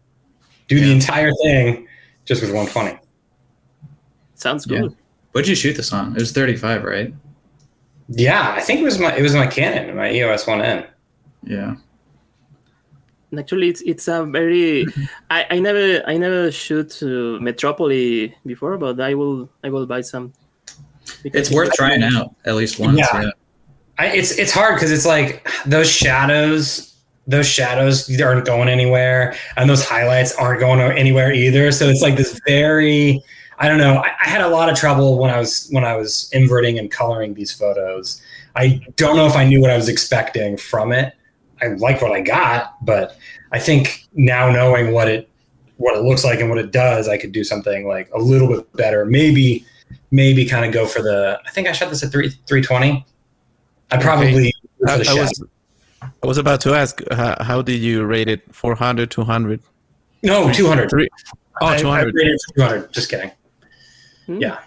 do the entire thing just with 120. Sounds good. Yeah. What'd you shoot this on? It was 35, right? Yeah, I think it was my Canon, my EOS 1N. Yeah. And actually, it's a very I never shoot Metropolis before, but I will buy some. It's worth trying out at least once. Yeah, yeah. It's hard because it's like those shadows aren't going anywhere, and those highlights aren't going anywhere either. So it's like this very I had a lot of trouble when I was inverting and coloring these photos. I don't know if I knew what I was expecting from it. I liked what I got, but I think now knowing what it looks like and what it does, I could do something like a little bit better. Maybe kind of go for the. I think I shot this at 320. I probably. Okay. I was about to ask, how did you rate it? 400, 200? No, 200. 200. I rated it for 200. Just kidding. Hmm. Yeah,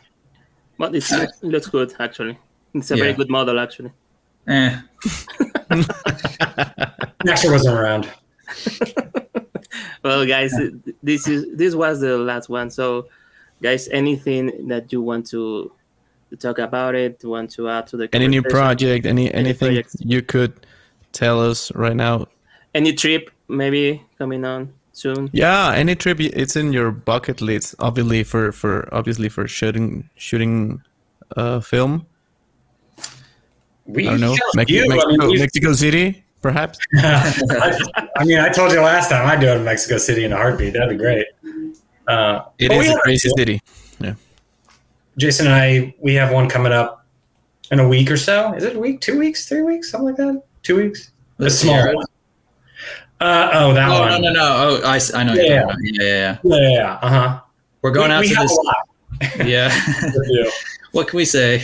but it looks good actually. It's a very good model actually. Eh. Baxter wasn't around. Well, guys, this was the last one. So, guys, anything that you want to talk about it, want to add to the any new project, anything you could tell us right now? Any trip maybe coming on soon? Yeah, any trip. It's in your bucket list, obviously for shooting film. I don't know. Mexico City, perhaps? I mean, I told you last time I'd do it in Mexico City in a heartbeat. That'd be great. It is a crazy city. Yeah. Jason and I, we have one coming up in a week or so. Is it a week, 2 weeks, 3 weeks, something like that? 2 weeks? A small one. That one. No. Oh, I know. Yeah. Uh-huh. We're going out to this. Yeah. What can we say?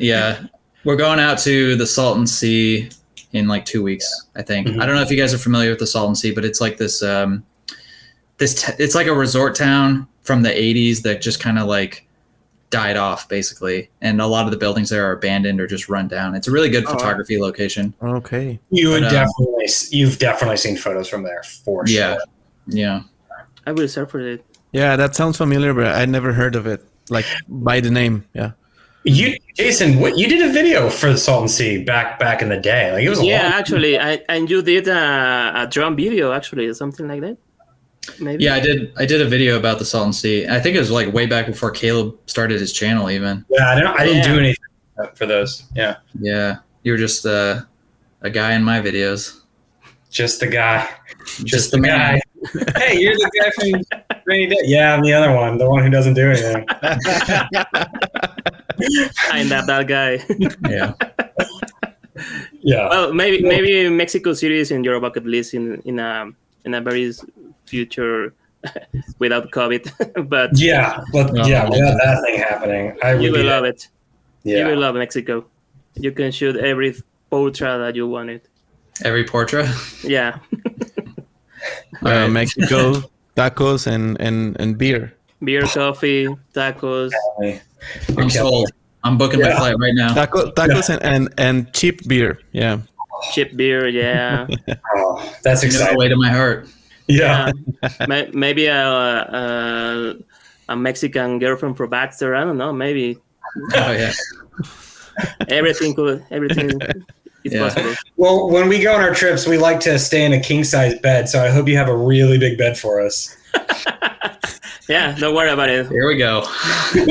Yeah, we're going out to the Salton Sea in like 2 weeks, I think. Mm-hmm. I don't know if you guys are familiar with the Salton Sea, but it's like this, it's like a resort town from the 80s that just kind of like died off basically. And a lot of the buildings there are abandoned or just run down. It's a really good photography location. Okay. You've definitely seen photos from there for sure. Yeah. I would have separated. Yeah, that sounds familiar, but I never heard of it like by the name. Yeah. Jason, you did a video for the Salton Sea back in the day. Like it was actually, and you did a drone video actually, or something like that. Maybe. Yeah, I did a video about the Salton Sea. I think it was like way back before Caleb started his channel, even. Yeah, I didn't do anything for those. Yeah. Yeah, you were just a guy in my videos. Just the guy. Just the guy. Hey, you're the guy from Grainy Days. Yeah, I'm the other one, the one who doesn't do anything. I'm not that guy. Yeah. Well, maybe Mexico City is in your bucket list in a very future without COVID. But without that thing happening, you will love it. Yeah. You will love Mexico. You can shoot every portrait that you wanted. Every portrait. Yeah. Mexico, tacos and beer. Beer, coffee, tacos. I'm sold. I'm booking my flight right now. Tacos and cheap beer. Yeah. Cheap beer. Yeah. Oh, that's exciting. Way to my heart. Yeah. Maybe a Mexican girlfriend for Baxter. I don't know. Maybe. Oh yeah. Everything. It's possible. Well, when we go on our trips, we like to stay in a king-size bed, so I hope you have a really big bed for us. Yeah, don't worry about it. Here we go. we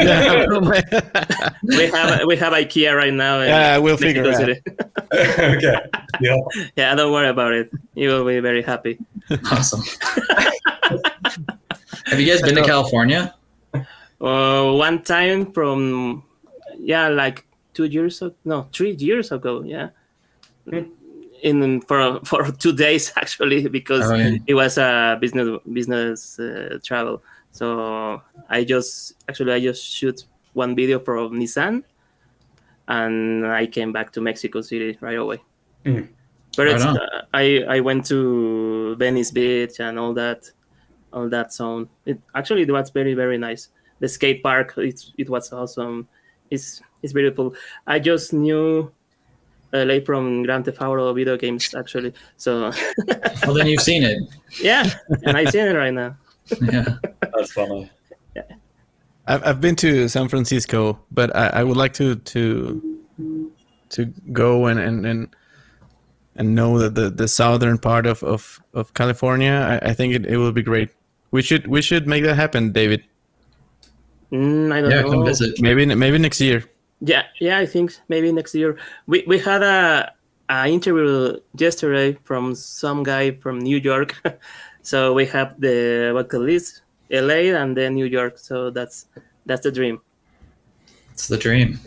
have IKEA right now. Yeah, we'll figure it out. Okay. Yeah. Yeah, don't worry about it. You will be very happy. Awesome. Have you guys been to California? One time from, like 2 years ago. No, 3 years ago, yeah. For 2 days, actually, because it was a business travel. So I just shoot one video from Nissan, and I came back to Mexico City right away. Mm. But right I went to Venice Beach and all that zone. It was very, very nice. The skate park, it was awesome. It's beautiful. I just knew LA from Grand Theft Auto video games, actually. So well, then you've seen it. Yeah, and I've seen it right now. Yeah, that's funny. Yeah. I've been to San Francisco, but I would like to go and know that the southern part of California. I think it will be great. We should make that happen, David. I don't know. Come visit. Maybe next year. Yeah, I think maybe next year. We had an interview yesterday from some guy from New York. So we have the bucket list, LA, and then New York. So that's the dream. It's the dream.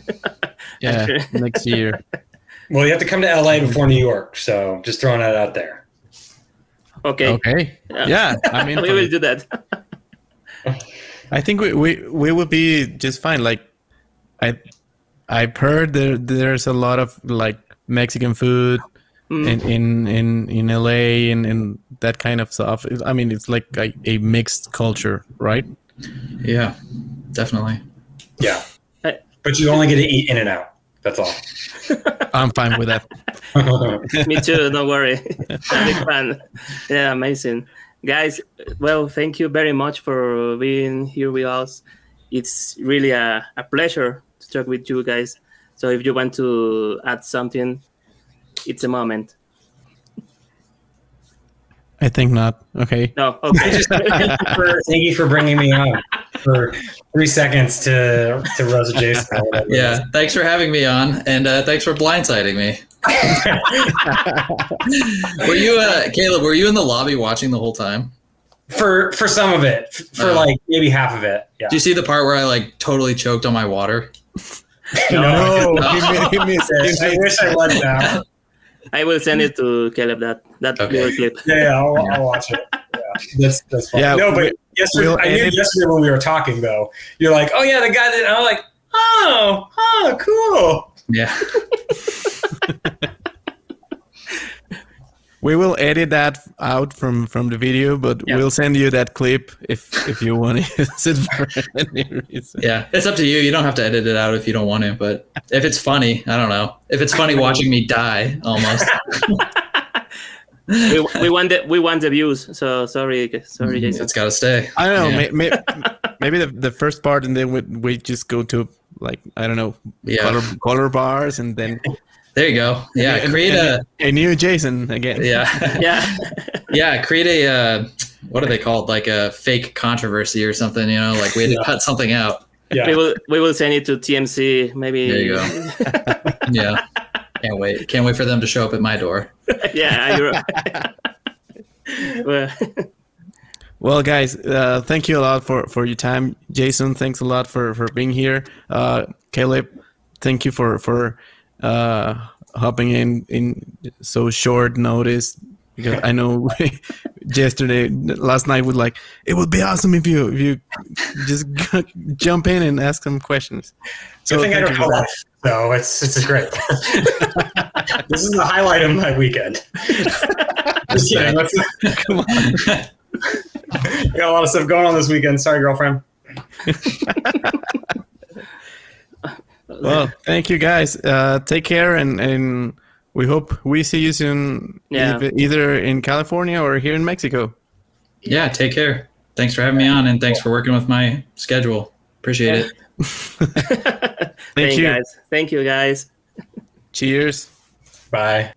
Yeah, next year. Well, you have to come to LA before New York. So just throwing that out there. Okay. Yeah, I mean, we will do that. I think we will be just fine. Like, I've heard there's a lot of like Mexican food. Mm. In LA and that kind of stuff. I mean, it's like a mixed culture, right? Yeah, definitely. Yeah, but you only get to eat In-N-Out. That's all. I'm fine with that. Me too. Don't worry. Big fan. Yeah, amazing guys. Well, thank you very much for being here with us. It's really a pleasure to talk with you guys. So if you want to add something, it's a moment. I think not. Okay. No. Okay. Thank you for bringing me on for 3 seconds to Rosa Jason. Yeah. Thanks for having me on, and thanks for blindsiding me. Were you, Caleb? Were you in the lobby watching the whole time? For some of it, for like maybe half of it. Yeah. Do you see the part where I like totally choked on my water? No. Give me I wish I was now. I will send it to Caleb, that little clip. Yeah, I'll watch it. Yeah, that's fine. Yeah, no, but yesterday when we were talking, though, you're like, oh, yeah, the guy that I'm like, oh, cool. Yeah. We will edit that out from the video, but we'll send you that clip if you want to use it for any reason. Yeah, it's up to you. You don't have to edit it out if you don't want to, but if it's funny, I don't know. If it's funny watching me die, almost. we want the views, so sorry, Jason. It's got to stay. I don't know. Yeah. Maybe the first part, and then we just go to, like, I don't know, color bars, and then... There you go. Yeah, create a new Jason again. Yeah, create a what are they called? Like a fake controversy or something. You know, like we had to cut something out. Yeah, we will send it to TMC. Maybe. There you go. Yeah, can't wait for them to show up at my door. Yeah, you're right. Well, guys, thank you a lot for your time, Jason. Thanks a lot for being here. Caleb, thank you for hopping in so short notice, because I know last night was like, it would be awesome if you just jump in and ask some questions. So I think I don't know that. No, it's great. This is the highlight of my weekend. Just kidding. Come on. I got a lot of stuff going on this weekend. Sorry, girlfriend. Well, thank you guys. Take care, and we hope we see you soon, either in California or here in Mexico. Yeah, take care. Thanks for having me on, and thanks for working with my schedule. Appreciate it. Thank you guys. Cheers. Bye.